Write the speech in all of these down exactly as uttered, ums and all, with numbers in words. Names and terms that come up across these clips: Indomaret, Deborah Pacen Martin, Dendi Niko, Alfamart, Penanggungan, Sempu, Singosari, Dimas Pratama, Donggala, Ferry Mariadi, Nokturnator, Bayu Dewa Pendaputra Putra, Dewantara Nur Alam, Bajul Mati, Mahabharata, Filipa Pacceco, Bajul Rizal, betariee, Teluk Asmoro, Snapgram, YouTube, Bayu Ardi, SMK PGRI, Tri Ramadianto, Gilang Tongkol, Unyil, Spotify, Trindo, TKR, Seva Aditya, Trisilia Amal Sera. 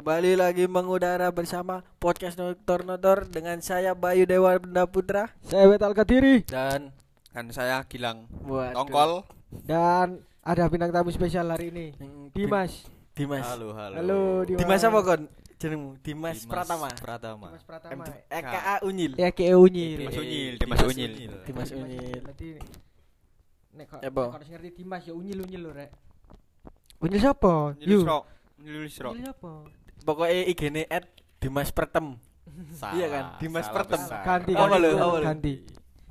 Kembali lagi mengudara bersama podcast Nokturnator dengan saya Bayu Dewa Pendaputra Putra, saya Weta Alkatiri, dan dan saya Gilang Tongkol, dan ada bintang tamu spesial hari ini, Dimas. Dimas. Halo, halo. Halo Dimas. Dimas apa kon? Jenengmu Dimas Pratama. Pratama. Dimas Pratama. E K A Unyil. E K A Unyil. Dimas Unyil, Dimas Unyil. Dimas Unyil. Nek kok harus ngerti Dimas ya Unyil-unyil lho, Rek. Unyil sapa? Unyil Sro. Unyil Sro. Unyil apa? Pokoknya I G-ne Dimas Pertem. Iya kan? Dimas Pertem. Ganti kalau ganti.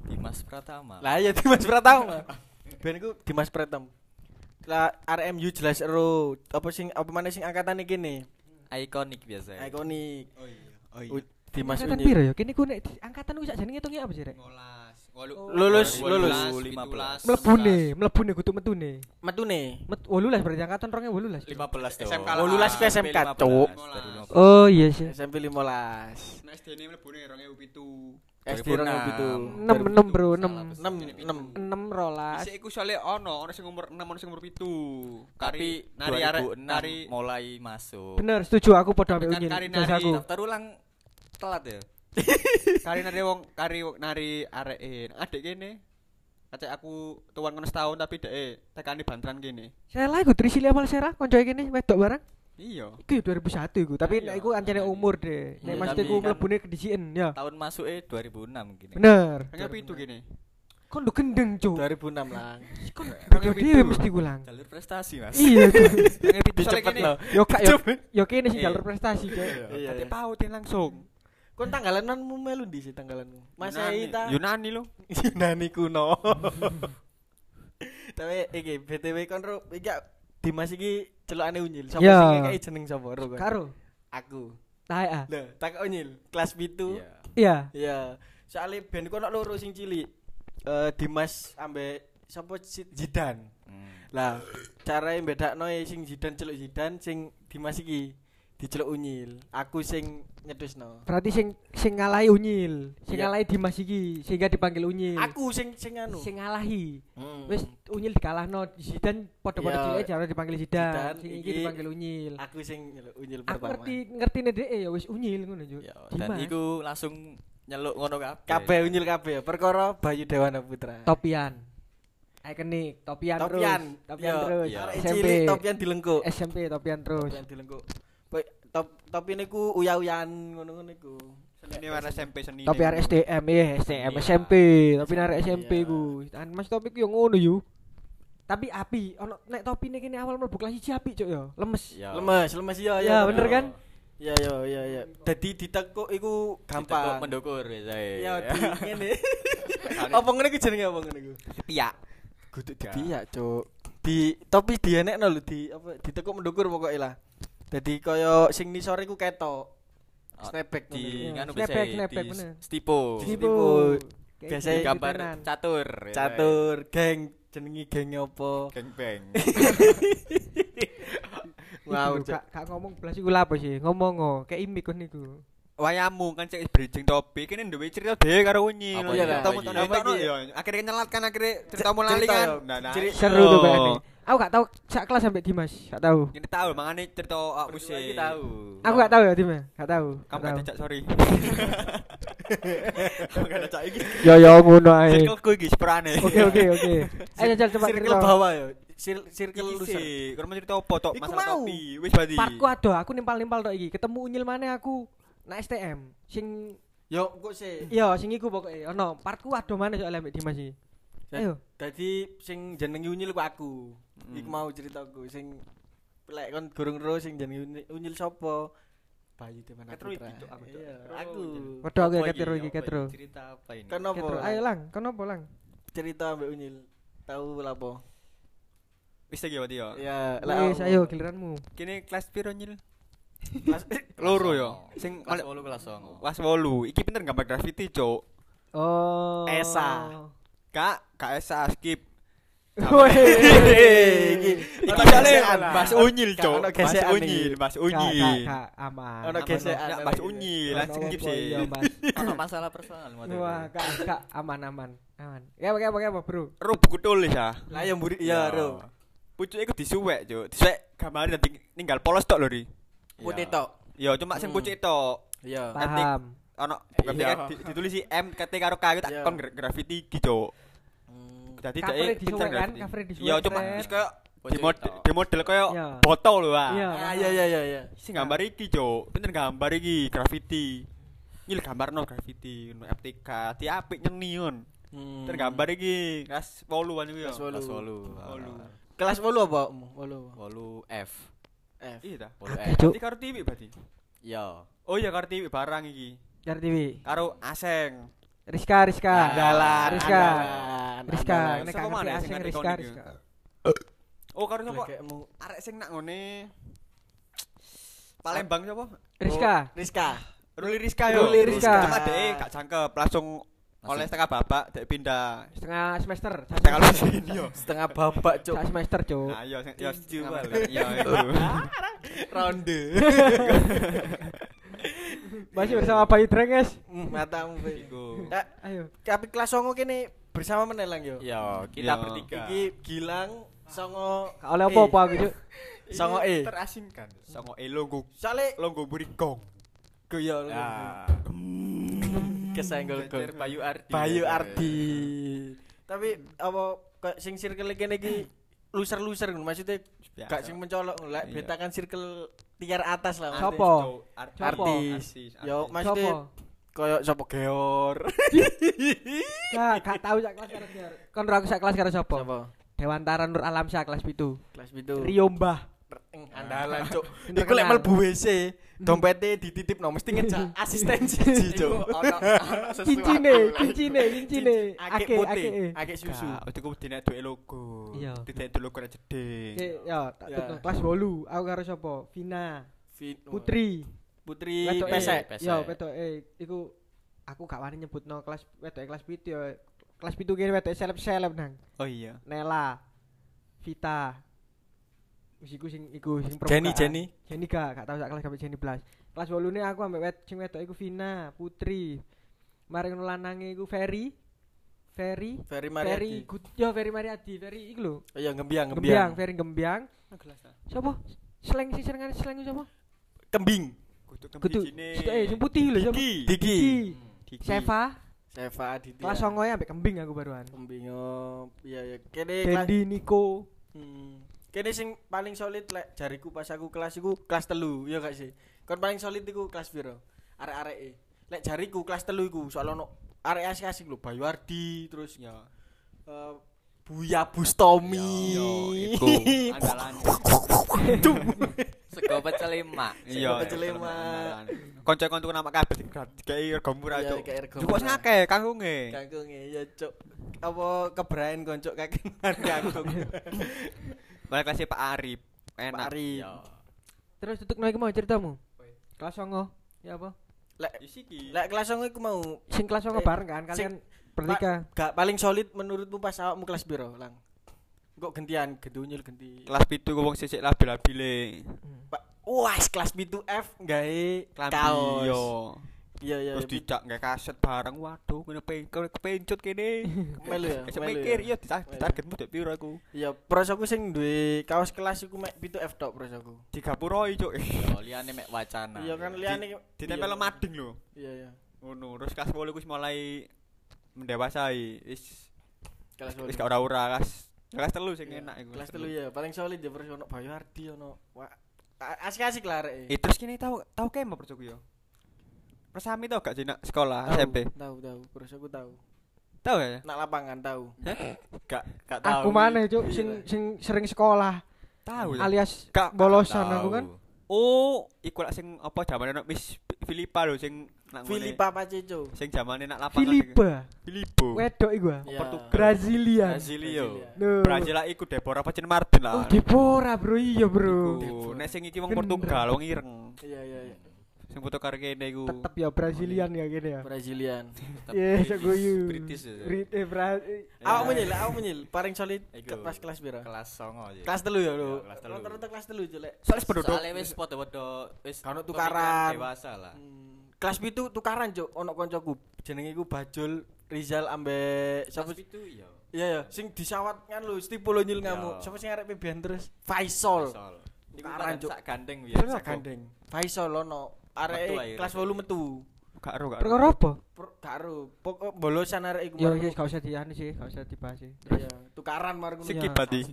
Dimas Pratama. Lah ya Dimas Pratama. Ben iku Dimas Pertem. Lah R M U jelas ero. Apa sing apa maneh sing angkatan iki ne? Ikonik biasa. Ikonik. Oh iya. Oh iya. Dimas Unyil. Angkatan piro ya? Kene ku nek angkatan ku sak jenenge ngitunge apa sih, Rek? Lulus lulus lima belas. Mlebune, mlebune kudu metune. Metune. delapan belas berarti angkatan dua ribu delapan belas. lima belas to. S M K delapan belas ke S M K, Cuk. Oh iya sih. S M P lima belas. Nek S D-ne mlebune dua ribu tujuh. S D dua ribu tujuh. enam enam bro, enam enam enam rolas. Sik iku soalé ono, ono sing umur enam, ono sing umur tujuh. Tapi nari nari mulai masuk. Bener, setuju aku padha ambek Unyil. Daftar ulang telat ya. Kari nari wong kari nari areke adek kene kacek aku tuan kono setahun tapi dek e tekane bantran kene saya lha iku Trisilia Amal Sera koncoe kene wedok bareng iya iki dua ribu satu iku tapi nek iku ancene umur de nek mesti ku mlebune kedisiken ya tahun masuke dua ribu enam kene bener kaya pitu kene kon lu gendeng cuk dua ribu enam lah kon dhewe mesti ulang jalur prestasi Mas iya kaya pitu cepet lho yo yo kene sing jalur prestasi cek dadi pauten langsung. Kon tanggalanmu melu ndi sih tanggalanmu? Mas Aita Yunani lho. Yunani kuno. Tapi iki B T W kon ro iki Dimas iki celokane Unyil. Sapa sing iki jeneng sapa ro kon? Karo aku. Tae ah. Lho, tak Unyil kelas pitu. Iya. Iya. Soale ben kono loro sing cilik. Eh Dimas ambek sapa Jidan. Lah, carae bedakno sing Jidan celuk Jidan sing Dimas iki diceluk Unyil. Aku sing nyedusno. Berarti sing sing ngalahi Unyil, sing yeah. ngalahi Dimas iki sehingga dipanggil Unyil. Aku sing sing anu. Sing ngalahi. Hmm. Wis Unyil dikalahno, Zidan padha-padha cilik jare dipanggil Zidan, sing iki dipanggil Unyil. Aku sing nyeluk Unyil pertama. Aku ngerti ngertine dhek ya wis Unyil ngono yo. Dan iku langsung nyeluk ngono kabeh. Kabeh Unyil kabeh. Perkara Bayu Dewa Pendaputra Putra. Topian. Ikonik, topian, topian terus. Topian yo, terus. Yo. S M P topian dilengkuk. S M P topian terus. Topian dilengkuk. Top topi niku uyah-uyahan ngono-ngono niku. Senine warna S M P seni. Topi arek S T M, iya S T M S M P, topi arek S M P ku. Mas topi ku yo ngono yo. Tapi api, ono nek topi niki awal mlebu kelas siji api cuk yo, lemes. Lemes, lemes yo yo. Ya bener kan? Ya yo ya ya. Dadi ditekuk iku gampang. Ditekuk mendukur biasae. Ya di ngene. Apa ngene iki jenenge apa ngene iku? Piak. Guduk dipiak cuk. Di topi dienekno lho di apa ditekuk mendukur pokoke lah. Dadi koyo sing nisor iku ketok. Snapback di nganu biasa. Stipo. Stipo. Biasa gambar catur. Catur, geng, jenenge geng apa? Geng beng. Wow, gak ngomong blas iku lapo sih? Ngomongo, kek imik niku. Wayamu kan cek bridging topi kene duwe cerita dhewe karo Unyil. Apa ya? Tamu-tamu ya akhire nyelat kan akhire ceritamu lali kan. Seru to kene. Aku gak tahu sak kelas sampai Dimas, gak tahu. Ini tahu, mangane cerita aku sih. Aku gak tahu ya Dimas, gak tahu. Kamu gak dicak sorry. Kamu gak dicak iki. Yo yo ngono ae. Circleku iki seperane. Oke oke oke. Ayo jajal coba circle bawah yo. Circle luser. Kok mau cerita opo tok masalah topi? Wis badi. Parku adoh, aku nimpal-nimpal tok iki. Ketemu Unyil maneh aku nang S T M. Sing yo engko sih. Yo sing iku pokoke ono partku adoh maneh soalé ambek Dimas iki. Ayo, dadi sing jenenge Unyil ku aku. Hmm. Iku mau ceritaku sing lek kon gorong ro sing jenenge Unyil sapa? Bayu Dewa Pendaputra Putra. Aku. Padha aku ketro iki ketro. Cerita apa ini? Ketro. Ayo Lang, kenapa Lang? Cerita ambek Unyil. Tahu lapo? Wis iki wae yo. Ya, wis ayo giliranmu. Kene kelas piro Unyil? Kelas loro yo. Sing kelas delapan kelas sembilan. Kelas delapan. Iki pinter gambar graffiti, Cuk. Oh. Esa. Kak, Kak Esa skip. Iki iki jane Mas Unyil, Cuk. Mas Unyil, Mas Unyil. Kak, aman. Ono gesekan Mas Unyil, lan skip sih. Ono masalah personal mate. Wah, Kak, Kak aman-aman. Aman. Ya oke oke apa, Bro? Ro buku tulis ah. Lah ya mburi ya, Ro. Pucuke ku disuwek, Cuk. Disuwek gambar dadi ninggal polos tok lho, Ri. Putih tok. Yo cuma sing pucuk tok. Iya. Paham. Ono ditulis si M ketika karo kayu tak kon graffiti iki, Cuk. Dadi dhek pinter kan, cover disuwe. Yo cuma wis koyo di model koyo foto lho, Pak. Iya iya iya iya. Sing gambar iki, Cuk. Pinter gambar iki graffiti. Nyil gambarno graffiti ngono F T K, ti apik nyeni kon. Pinter gambar iki kelas woluan iku yo. Kelas wolu. Kelas wolu apa? wolu F. F. Iya ta. Berarti karo T V berarti. Iya. Oh iya karo T V barang iki. Karo T V. Karo Aseng. Rizka Rizka. Andalan. Rizka. Rizka. Nek karo Aseng Rizka Rizka. Oh karo sapa? Arek sing nak ngene. Palembang sapa? Rizka. Rizka. Ruli Rizka yo. Ruli Rizka. Cuma dhek gak jangkep langsung oleh setengah babak dek pindah. Setengah semester. Setengah lulus yo. Setengah babak, Cuk. Setengah semester, Cuk. Ha yo yo jual. Yo itu. Ronde. Masih bersama Bayu Dewa, guys. Matamu iku. Ayo. Tapi kelas songo kene bersama menelang yo. Yo, kita bertiga. Iki Gilang songo. Oleh opo-opo aku, Cuk. Songo E. Terasingkan. Songo E longgo. Sale longgo burigong. Ku yo. Kesenggol ke Bayu Ardi. Bayu Ardi. Tapi apa sing circle kene iki loser-loser ngono maksudnya gak sing mencolok lek beta kan circle tiar atas lah maksudnya. Sopo? Artis. Yo maksudnya koyo sopo Geor. Nah, gak tau sak kelas karo Geor. Kon ora sak kelas karo sopo? Sopo? Dewantara Nur Alam sak kelas tujuh. Kelas tujuh. Riombah. Andalan, Cuk. Iku lek mlebu W C, dompete dititipno mesti ngejak asisten siji, Cuk. Cincine, cincine, cincine. Akeh putih, akeh susu. Iku dene duwe logo. Didek duwe logo nek jeding. Ya, tak tutup kelas wolu. Aku karo sapa? Vina. Putri. Putri Pesek. Ya, wetoke iku aku gak wani nyebutno kelas wetoke kelas tujuh ya. Kelas tujuh kene wetoke seleb-seleb nang. Oh iya. Nela. Vita. Musiku sing iku sing perempuan. Jenny Jenny. Jenny gak gak tahu sak kelas sampai Jenny belas. Kelas wolu ne aku ambek wet sing wedok iku Vina, Putri. Mari ngono lanange iku Ferry. Ferry. Ferry Mariadi. Yo Ferry Mariadi, Ferry iku lho. Oh iya Gembiang, Gembiang. Gembiang, Ferry Gembiang. Sopo? Sleng sing senengane sleng sapa? Kembing. Kudu kembing sini. Eh sing putih lho sapa? Diki. Diki. Seva. Seva Aditya. Kelas songo e ambek kembing aku baruan. Kembing yo. Iya ya kene kelas Dendi Niko. Hmm. Kene sing paling solid lek jariku pas aku kelas iku kelas telu ya gak sih. Kon paling solid iku kelas piro? Arek-areke. Lek jariku kelas telu iku soal ono arek asik-asik lho Bayu Ardi terus ya uh, Buya Bustomi. Yo iku andalan. Sego pecel lemak. Iya. Pecel lemak. Kanca-kanca nama kabeh dikei rega murah, Cuk. Cukup sing akeh kangkunge. Kangkunge ya, Cuk. Apa kebraen kancuk kakek kangkung. Balik kelas Pak Arif. Enak. Pak Arif. Terus tutukno iki mau ceritamu. Kelas songo. Ya apa? Lek iki. Lek kelas songo iku mau sing kelas songo bareng kan kalian bertiga. Gak paling solid menurutmu pas awakmu kelas piro, Lang? Engko gentian, gendunyul genti. Kelas tujuh ku wong sisik labil-labile. Wah, kelas tujuh F gawe kaos. Yo. Iya iya. Terus dicak gawe kaset bareng. Waduh, ngene kepencut kene. Kemel ya. Wis mikir iya targetmu dek piro aku. Iya, pros aku sing duwe kaos kelas iku mek tujuh F tok pros aku. Digapuroi, Cuk. Yo liyane mek wacana. Iya kan liyane ditempel mading lho. Iya iya. Ngono. Terus kelas sepuluh ku wis mulai mendewasai. Wis kelas sepuluh. Wis gak ora-ora kelas. Kelas telu sing enak iku. Kelas telu ya, paling solid ya pros ono Bayu Ardi ono. Asik-asik lah arek. Eh terus kene tau tau kemo pros aku yo. Persami tau gak sih nak sekolah S M P? Tahu tahu, terus aku tahu. Tahu ya? Nak lapangan tahu. Gak gak tahu. Aku mana, Cuk? Sing sing sering sekolah. Tahu. Alias gak bolosan aku kan. Oh, iku lak sing apa jamane nak Miss Filipa lho sing nak ngene. Filipa Pacceco. Sing jamane nak lapangan. Filipa. Filipa. Wedok iku ah. Portugal. Brasilia. Brasilia. Brasilia iku Deborah Pacen Martin lah. Oh, Deborah, Bro. Iya, Bro. Nek sing iki wong Portugal, wong ireng. Iya iya iya. Sing foto karo kene iku. Tetep ya Brazilian ya kene ya. Brazilian. Tetep. Yes, aku yo. British. Brite Bra. Awak menyil, awak menyil. Paling solid pas kelas pira? Kelas songo aja. Kelas telu ya lho. Rata-rata kelas telu jelek. Soale penduduk. Soale wis padha-padha wis ono tukaran dewasa lah. Kelas pitu tukaran, Cuk. Ono kancaku jenenge iku Bajul Rizal ambek sapa pitu ya. Iya ya, sing disawat kan lho, stipu lho nyil ngamuk. Sapa sing arek pibian terus? Faisal. Faisal. Tukaran, Cuk. Sak gandeng piye? Sak gandeng. Faisal ono arek kelas wolu metu. Gak ero gak. Perkara apa? Gak ero. Pokok bolosan arek iku. Ya wis gak usah diani sih, gak usah dibahas sih. Iya, tukaran marku. Skip ati.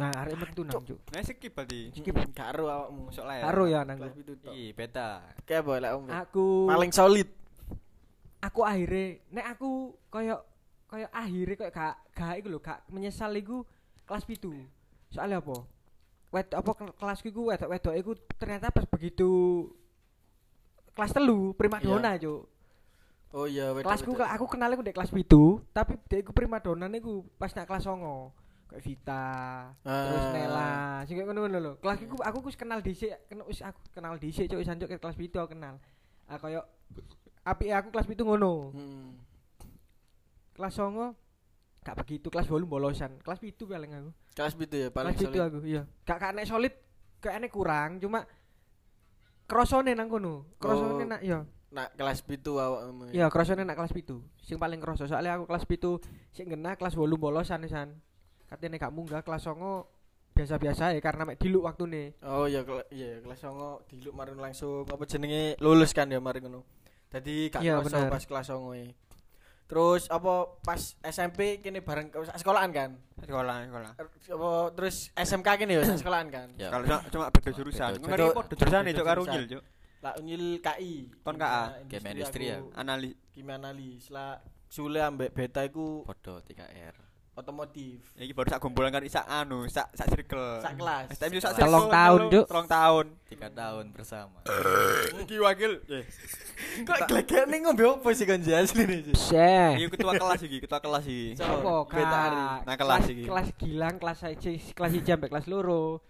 Nah, arek metu nang juk. Nah, skip ati. Skip gak ero awakmu sok lae. Karo ya nang. Iki beda. Kae apa lek aku paling solid. Aku akhirnya, nek aku koyo koyo akhirnya koyo gak gak iku lho, gak menyesal iku kelas pitu. Soalnya apa? Wet apa kelasku iku wedok-wedok iku ternyata pas begitu kelas telu primadona, Cuk. Oh iya, wedok. Kelasku aku kenal iku ndek kelas pitu, tapi dhek iku primadona niku pas nak kelas songo. Kayak Vita, ah. Terus Nela, sing kaya ngono-ngono lho. Kelas iku aku wis kenal dhisik, wis aku kenal dhisik, Cuk, wis anjuk kelas pitu aku kenal. Ah koyo apike aku kelas pitu ngono. Hmm. Kelas songo gak begitu, kelas wolu bolosan. Kelas pitu paling aku. Kelas pitu ya paling kelas solid. Kelas pitu aku, iya. Gak kane solid, kayane kurang, cuma krosone nang kono. Krosone oh, nak ya. Nak kelas pitu awakmu. Iya, krosone nak kelas pitu. Sing paling kroso soalnya aku kelas pitu sing ngena kelas wolu bolosan pisan. Katene gak munggah kelas songo biasa-biasa ya karena mek diluk waktune. Oh iya, iya kelas songo diluk marun langsung apa jenenge lulus kan ya mari ngono. Dadi gak kroso ya, pas kelas songo e. Terus apa pas S M P kene bareng sekolahan kan? Sekolahan, sekolah. Apa terus S M K kene yo sekolahan kan? Kalau cuma beda jurusan. Ngono podo jurusan e cuk karo Unyil, cuk. Lah Unyil K I, kon K A, chemistry ya. Analis, kimia analis. Lah Sule ambek Beta iku podo tiga R. Otomotif. Iki baru sak gombolan kan sak anu, sak sak circle. Sak kelas. S M P sak circle. tiga tahun, cuk. tiga tahun. tiga tahun bersama. Iki wakil. Kok glegekne ngombe opo sih kan asline? Iya ketua kelas iki, ketua kelas iki. Sopo? Betari. Nang kelas iki. Kelas Gilang, kelas I C, kelas I C sampai kelas loro.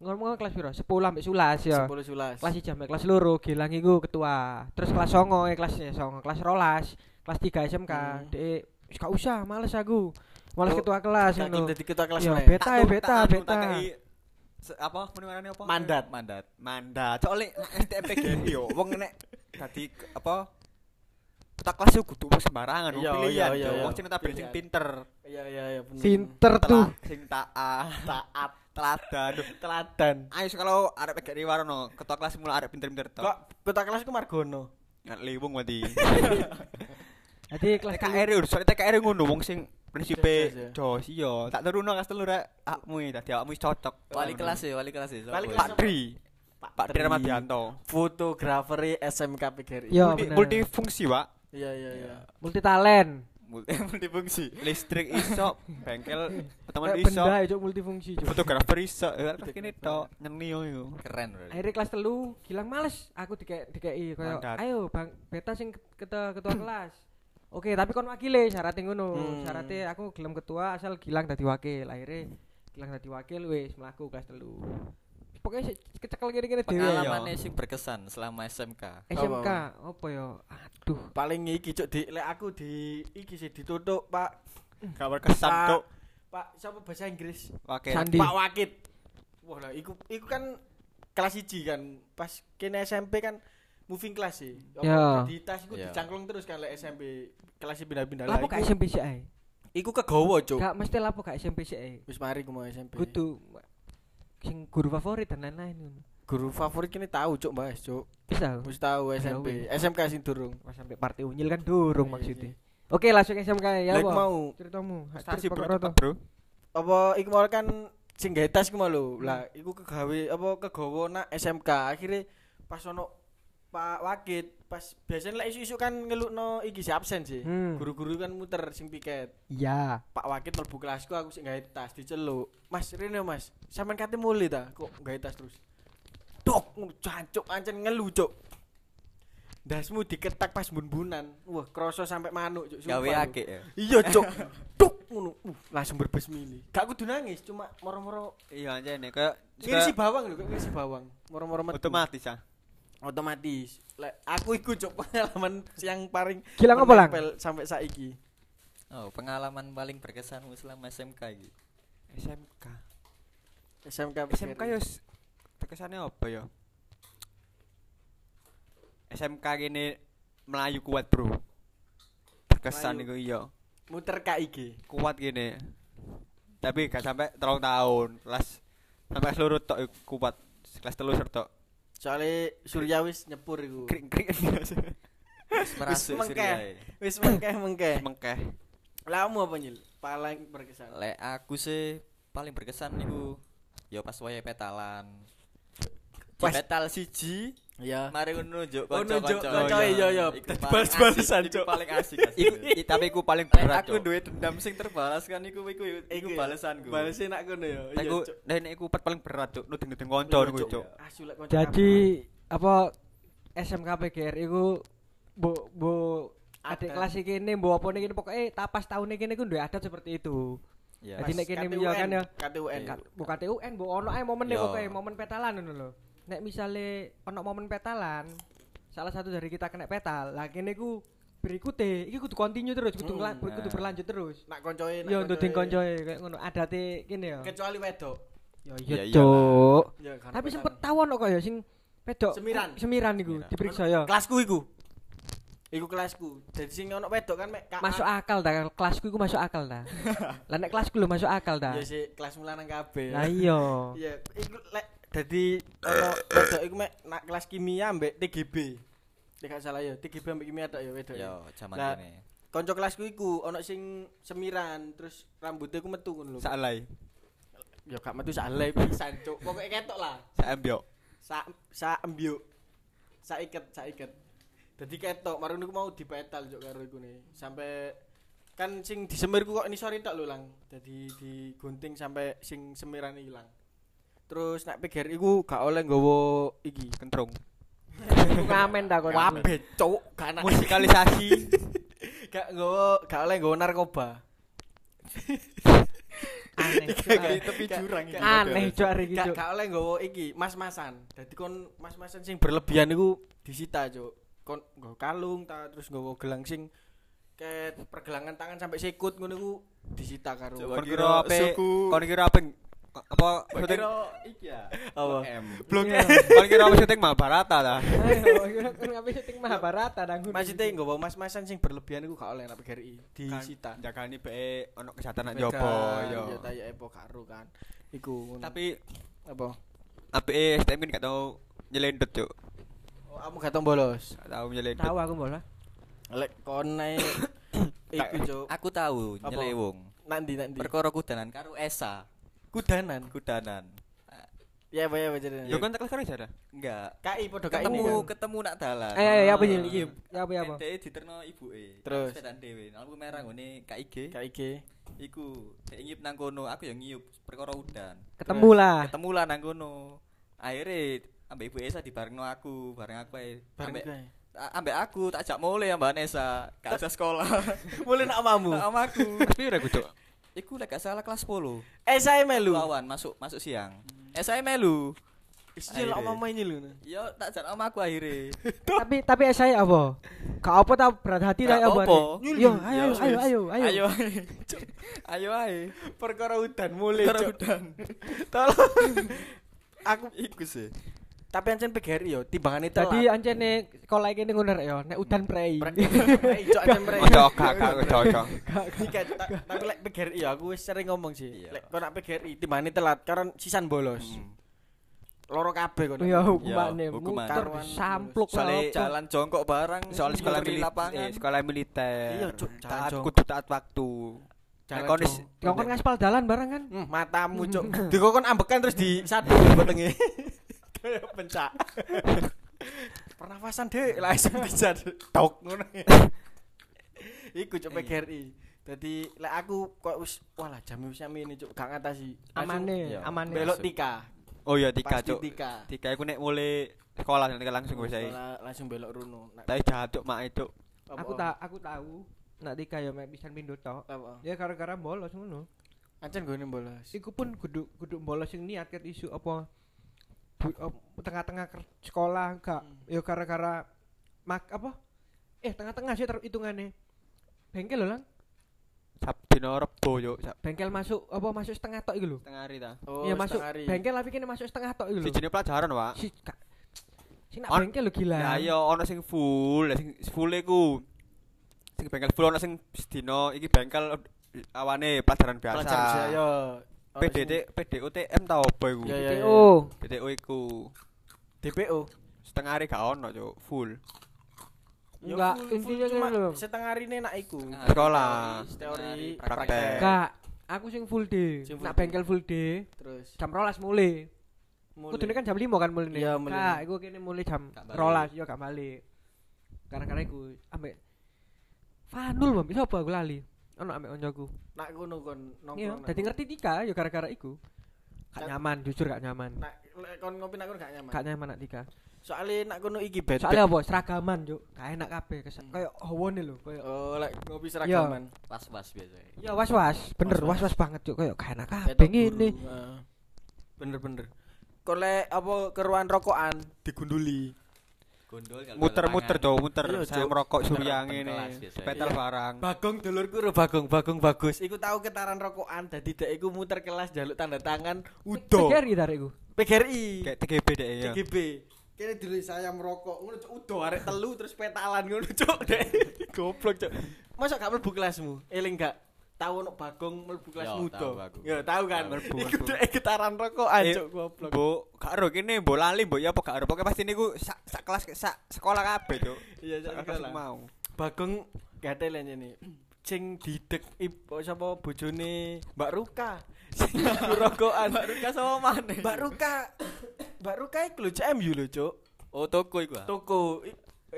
Ngomong kelas piro? sepuluh sampai sebelas ya. sepuluh sebelas. Kelas I C sampai kelas loro, Gilang iku ketua. Terus kelas songo, eh kelas songo, kelas dua belas, kelas tiga S M K. Dek, wis gak usah, males aku. Males ketua kelas ngono. Dadi ketua kelas meneh. Beta, beta, beta. Apa penamane apa? Mandat, mandat. Mandat. Cok lek S T M P G R I yo wong nek dadi apa ketua kelas yo kudu sembarangan pilihan yo. Wong sing tabel sing pinter. Iya iya iya bener. Pinter tuh sing taat, taat, teladan, teladan. Ayo kalau arek P G R I warono ketua kelas mula arek pinter-pinter to. Kok ketua kelas ku margono. Ngat liwung mati. Dadi kelas T K R urus T K R ngono wong sing prinsipe jos iya tak teruno kas telu rek akmu dadi awakmu cocok wali kelas ya wali kelas ya Pak Tri Pak Tri Ramadianto fotografer S M K P G R I multifungsi Pak iya iya iya multi talent multifungsi listrik iso bengkel teman iso benda iso multifungsi fotografer iso terus kene tok nyeni yo keren akhire kelas tiga Gilang males aku dikeki koyo ayo Bang Beta sing ketua kelas. Oke, okay, tapi kon wakile syaratnya ngono. Hmm. Syaratnya aku gelem ketua asal Gilang dadi wakil. Akhirnya Gilang dadi wakil wis mlaku kelas tiga. Pokoke kecekel kene-kene dhewe. Pengalamannya sing berkesan selama S M K. S M K opo ya? Aduh, paling iki cuk di lek aku di iki sih ditutuk, Pak. Gak berkesan cuk. Pak, sapa bahasa Inggris? Wakil. Sandi. Pak Wakit. Wah, lah iku iku kan kelas satu kan. Pas kene S M P kan moving class sih. Ya. Di tas iku yeah. Dicangklung terus kan lek S M P kelas pindah-pindah lagi. Lapo gak S M P sik ae? Iku kegowo, Cuk. Gak mesti lapo gak S M P sik ae. Wis mari ku mau S M P. Kudu sing guru favorit dan lain-lain ngono. Guru favorit kene tau, Cuk, Mas, Cuk. Wis tau. Wis tau S M P. S M K sing durung. Mas sampai parti Unyil kan durung maksudnya. Oke, langsung S M K ya, Pak. Lek mau ceritamu. Stasi Bro, Bro. Apa iku mau kan sing gawe tas ku mau lho. Lah iku kegawe apa kegowo nak S M K. Akhire pas ono Pak Wakit pas biasanya lek isu-isu kan ngelukno iki si absen sih. Hmm. Guru-guru kan muter sing piket. Iya. Pak Wakit mlebu kelasku aku sing gawe tas diceluk. Mas rene Mas, sampean kate mule ta kok gawe tas terus. Dok, jancuk ancen ngelu cuk. Dasmu diketak pas bun-bunan. Wah, kroso sampe manuk cuk. Gawe akeh ya. Iya cuk. Duk ngono. Uh, langsung berbesmili. Gak kudu nangis cuma moro-moro iya ancene kaya ngisi bawang lho, kaya ngisi bawang. Moro-moro metu. Otomatis ah. Otomatis. Lek aku iku cuk pengalaman yang paling menempel sampai saiki. Oh, pengalaman paling berkesanmu selama S M K iki. S M K. S M K S M K yo berkesane apa ya? S M K kene mlayu kuat, Bro. Berkesan iku iya. Muter K I G. Kuat kene. Tapi gak sampai tiga tahun. Kelas sampai seluruh tok kuat. Kelas tiga serta Soalnya Surya wis nyepur iku. Krik-krik biasa. Wis merasuk Surya. Wis mengkeh-mengkeh. Mengkeh. Lamu apa Nyil? Paling berkesan. Lek aku sih paling berkesan niku ya pas wayahe petalan. Pas petal siji, ya. Mari ngono njuk kanca-kanca. Kanca yo yo. Bas-basan cuk. Paling asik. Iki tapi ku paling berat. Aku duwe dendam sing terbalas kan iku iku iku balesanku. Balese nak ngono yo. Iku nek iku paling berat cuk, nudeng-nudeng kanca niku cuk. Jadi apa S M K P G R I ku mbok mbok adik kelas iki ne mbok apa niki pokoke tapas taune kene ku duwe adat seperti itu. Ya. Jadi nek kene yo kan ya K T U N. Bu K T U N mbok ono ae momen pokoke momen petalan ngono lho. Nek misale ana momen petalan, salah satu dari kita kena petal, lah kene ku berikute iki kudu continue terus, kudu hmm, kudu berlanjut terus. Nak koncoe, nak yo nduding koncoe kaya ngono, adate kene yo. Kecuali wedok. Yo iya, Cuk. Tapi sempet tawon kok ya sing wedok semiran, semiran iku diperiksa yo. Kelasku iku. Iku kelasku. Jadi sing ono wedok kan mek masuk akal ta, kelasku iku masuk akal ta. Lah nek kelasku lho masuk akal ta. Yo sik kelasmu lanang kabeh. Lah iya. Iya, iku lek dadi wedok iku mek nak kelas kimia ambek T G B. Nek gak salah ya, T G B ambek kimia tok ya wedok. Ya, jaman kene. Kanca kelasku iku ana sing semiran, terus rambutnya ku metu ngono lho. Sak alai. Ya gak metu sak alai pisan, Cuk. Pokoke ketok lah. Sak embyok. Sak sak embyok. Sak iket, sak iket. Dadi ketok, marun niku mau dipetal Cuk karo ikune. Sampai kan sing disemirku kok nisor tok lho, Lang. Dadi digunting sampai sing semirane ilang. Terus nak P G R I ku gak oleh nggawa iki kentrung. Ngamen ta kon. Wabeh cuk, gak musikalisasi. Gak nggawa, gak oleh nggawa narkoba. Aneh. Kayak tepi jurang iki. Aneh cuk arek iki cuk. Gak oleh nggawa iki mas-masan. Dadi kon mas-masan sing berlebihan niku disita cuk. Kon nggawa kalung ta terus nggawa gelang sing ket pergelangan tangan sampai sikut ngono ku disita karo. Kon kira ape? Kon kira ape? Apa syuting iki ya? Apa? Blok M. Kan kira apa syuting Mahabharata ta. Ayo, kira apa syuting Mahabharata nang ngono. Maksudte nggo mas-masan sing berlebihan iku gak oleh nang P G R I disita. Jagani beke ana kesadaran yo apa yo. Ya tayake po karo kan. Iku ngono. Tapi apa? Apike S T M kan gak tau nyelendut, Cuk. Oh, kamu gak tau bolos. Gak tau nyelendut. Tahu aku bolos. Lek kon naik iku, Cuk. Aku tahu nyelewung. Nandi nandi. Perkara kudanan karo Esa. Kudanan, kudanan. Ya, apa ya bacane. Yo kontak kelas ada? Enggak. K I podo K I. Ketemu ketemu nak dalan. Eh, ya apa Nyil iki? Ya apa ya apa? Dhek diterno ibuke. Terus sedan dhewe. Lampu merah ngene K I G. K I G. Iku dhek ngiup nang kono, aku yo ngiup perkara udan. Ketemu lah. Ketemu lah nang kono. Akhire ambek ibuke Esa dibarengno aku, bareng aku ae. Ambek ambek aku tak ajak mule ya Mbak Nesa, gak usah sekolah. Mule nak omamu. Nak omaku. Tapi ora kudu. Iku lek gak salah kelas sepuluh. Eh saya melu. Lawan masuk masuk siang. Hmm. Eh saya melu. Istilah omamae ini lho. Ya tak jan omaku akhire. tapi tapi eh saya apa? Gak apa ta berat hati ta apa? Yo ayo ayo ayo ayo. Ayo. Ayo ae. Perkara udan mulai. Perkara udan. Tolong. Aku iku sih. Tapi ancen P G R I yo timbangane telat. Dadi ancene kolake kene ngono rek yo nek udan prei. Prei cok ancen prei. Cocok gak cocok. Gak tapi lek P G R I yo aku wis sering ngomong sih. Lek kono P G R I timbangane telat karena sisan bolos. Loro kabeh kono. Yo hukumane muter sampluk soal jalan jongkok barang soal sekolah militer. Sekolah militer. Iya cok taat kudu taat waktu. Kon kon ngaspal dalan barang kan. Matamu cok. Dikokon ambekan terus disadu betenge. Pencak. Pernafasan dek langsung bisa tok ngono. Iku cuk P G R I. Dadi lek aku kok wis walah jam wis ini cuk gak ngatasi. Amane, amane. Belok Tika. Oh iya Tika cuk. Tika. Tika iku nek mule sekolah langsung wis ae. Langsung belok runo. Tapi jatuk mak eduk. Aku tak aku tahu nek Tika ya mek pisan pindho tok. Ya gara-gara bolos ngono. Ancen gone bolos. Iku pun kudu kudu bolos sing niat ket isu apa tengah-tengah sekolah enggak hmm. Ya gara-gara mak apa eh tengah-tengah sih hitungannya bengkel lho Lang Sabdino Rebo yo bengkel masuk apa masuk setengah tok iku lho setengah hari ta oh iya masuk hari. Bengkel tapi kene masuk setengah tok iku lho sijine pelajaran Pak si, sing nak bengkel lho gila ya iya ana sing full sing full iku sing bengkel full ana sing sedina iki bengkel awane pelajaran biasa pelajaran biasa yo P D T P D O T M ta opo iku? P D O. P D O iku. D P O setengah hari gak ono cuk, full. Enggak, intinya kan loh. Setengah hari ini nak iku. Sekolah, teori, praktek. Enggak, aku sing full day. Nak bengkel full day. Terus jam rolas mulai. Kudune kan jam lima kan mulai. Iya, mulai. Iku kene mulai jam rolas yo gak balik. Karena-karena iku ambek Fanul mbak, bisa apa aku lali? Ono ambek onjoku. Nak ngono kon nongkrong. Iya, dadi ngerti Tika yo gara-gara iku. Gak nyaman, jujur gak nyaman. Nak kon ngopi nak kon gak nyaman. Gak nyaman nak Tika. Soale nak kono iki beda. Soale apa? Seragaman, Cuk. Gak enak kabeh. Kayak hawone lho, kayak oh, lek ngopi seragaman. Was-was biasa. Ya was-was, bener was-was banget, Cuk. Kayak gak enak kabeh ngene. Bener-bener. Kok lek apa keruan rokokan digunduli. Gondol kalau muter-muter do, muter. Saya merokok surya ngene. Petal barang. Bagong dulurku ro Bagong, Bagong bagus. Iku tahu getaran rokokan dadi dek iku muter kelas njaluk tanda tangan udo. P G R I tarekku. P G R I. Kayak T G B dek ya. T G B. Kene dulu saya merokok ngono cuk udo arek telu terus petalan ngono cuk dek. Goblok cuk. Masa gak mlebu kelasmu? Eling gak? Tahu ono Bagong mlebu kelasmu to. Ya tahu kan mlebu. Iku dek getaran rokokan cuk goblok. Bu, gak ero kene mbok lali mbok ya apa gak ero. Pokoke pasti niku sak sak kelas sak sekolah kabeh cuk. Iya sak kelas mau. Bagong gate lene ni. Cing didek sapa bojone Mbak Ruka. Sing rokokan Mbak Ruka sama maneh. Mbak Ruka. Mbak Ruka iki lho C M U lho, Cuk. Oh, toko iku. Toko.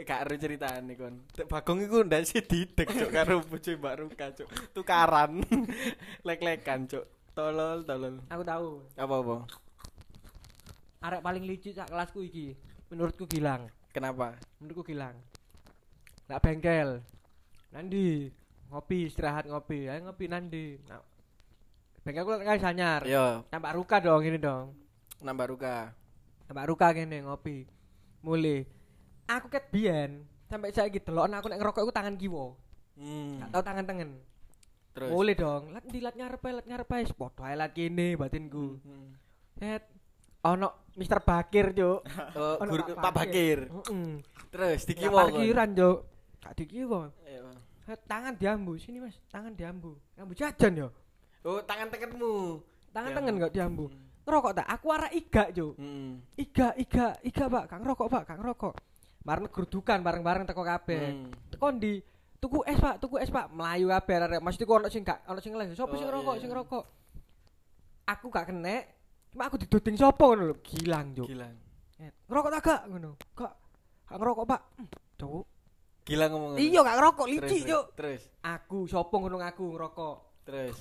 Gak ero critane kon. Bagong iku ndak si didek Cuk karo bojone Mbak Ruka, Cuk. Tukaran. Lek-lekan, Cuk. Tolol, tolol. Aku tahu. Apa-apa? Arek paling licik sak kelasku iki. Menurutku Gilang. Kenapa? Menurutku Gilang. Nak bengkel. Nandi, ngopi, istirahat ngopi. Ayo ngopi Nandi. Nah. Bengkelku kan sanyar. Yo. Tambah Ruka dong ini dong. Nambah Ruka. Mbak Ruka kene ngopi. Mulih. Aku ket biyen sampai saiki delokne aku nek ngerokok iku tangan kiwa. Hmm. Gak tau tangan tengen. Terus. Mulih dong. Lat dilat ngarep lat ngarep wis padha ae lat kene batinku. Heeh. Set ono Mister Bakir, Cuk. Oh, guru Pak Bakir. Heeh. Terus dikiwa. Parkiran, Cuk. Gak dikiwa. Iya, tangan diambu. Sini, Mas. Tangan diambu. Ngambu jajan ya. Oh, tangan tengenmu. Tangan tengen gak diambu. Ngerokok tak? Aku arah iga jo, mm. iga iga iga pak, kang rokok pak, kang rokok. Bareng gerudukan bareng-bareng teko kabeh. Mm. Tekon di tuku es pak, tuku es pak, melayu kabeh arek. Maksudku ono sing gak, ono sing ngeles. Sopo sing rokok, sing rokok. Aku gak kenek, cuma aku didoding sopo ngono lho. Gilang jo. Gilang. Ngerokok tak gak ngono? Gak. Gak ngerokok pak. Cuk. Gilang ngomong. Iya gak ngerokok licik jo. Terus. Aku sopo ngono aku ngerokok. Terus.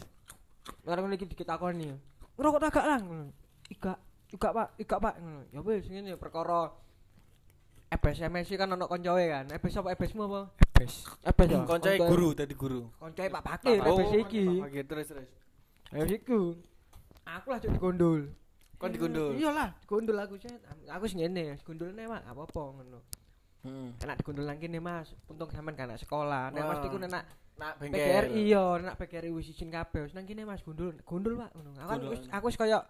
Bareng iki ditakoni. Ngerokok tak gak lah iga iga pak iga pak ya wis ngene perkara ebes M S I kan ono koncoe kan ebes apa ebesmu apa ebes ebes ya koncoe guru tadi guru koncoe Pak Bakir ebes iki terus terus ayo iku aku lah cuk digondol kon digondol iyalah digondol aku set aku sing ngene digondolne Pak apa-apa ngono heeh enak digondol nang kene Mas untung sampean kan anak sekolah nek mesti ku enak nak bengkel iya nak bengkel wis izin kabeh wis nang kene Mas gondol gondol Pak ngono aku wis koyo